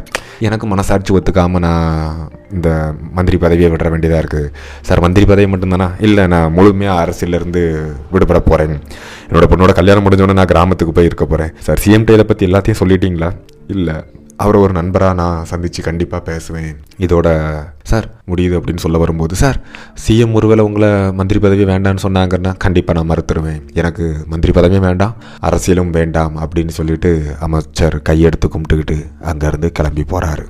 எனக்கு மனசாட்சி ஒத்துக்காமல் நான் இந்த மந்திரி பதவியை விட வேண்டியதாக இருக்குது சார். மந்திரி பதவி மட்டும்தானா? இல்லை நான் முழுமையாக அரசியலேருந்து விடுபட போகிறேன். என்னோட பொண்ணோட கல்யாணம் முடிஞ்சோடனே நான் கிராமத்துக்கு போய் இருக்க போகிறேன் சார். சிஎம்டி இதை பற்றி எல்லாத்தையும் சொல்லிட்டீங்களா? இல்லை, அவரை ஒரு நண்பராக நான் சந்தித்து கண்டிப்பாக பேசுவேன். இதோட சார் முடியுது அப்படின்னு சொல்ல வரும்போது, சார் சிஎம் ஒருவேளை உங்களை மந்திரி பதவி வேண்டான்னு சொன்னாங்கன்னா கண்டிப்பாக நான் மறுத்துருவேன், எனக்கு மந்திரி பதவியும் வேண்டாம் அரசியலும் வேண்டாம் அப்படின்னு சொல்லிட்டு அமைச்சர் கையெடுத்து கும்பிட்டுக்கிட்டு அங்கேருந்து கிளம்பி போகிறாரு.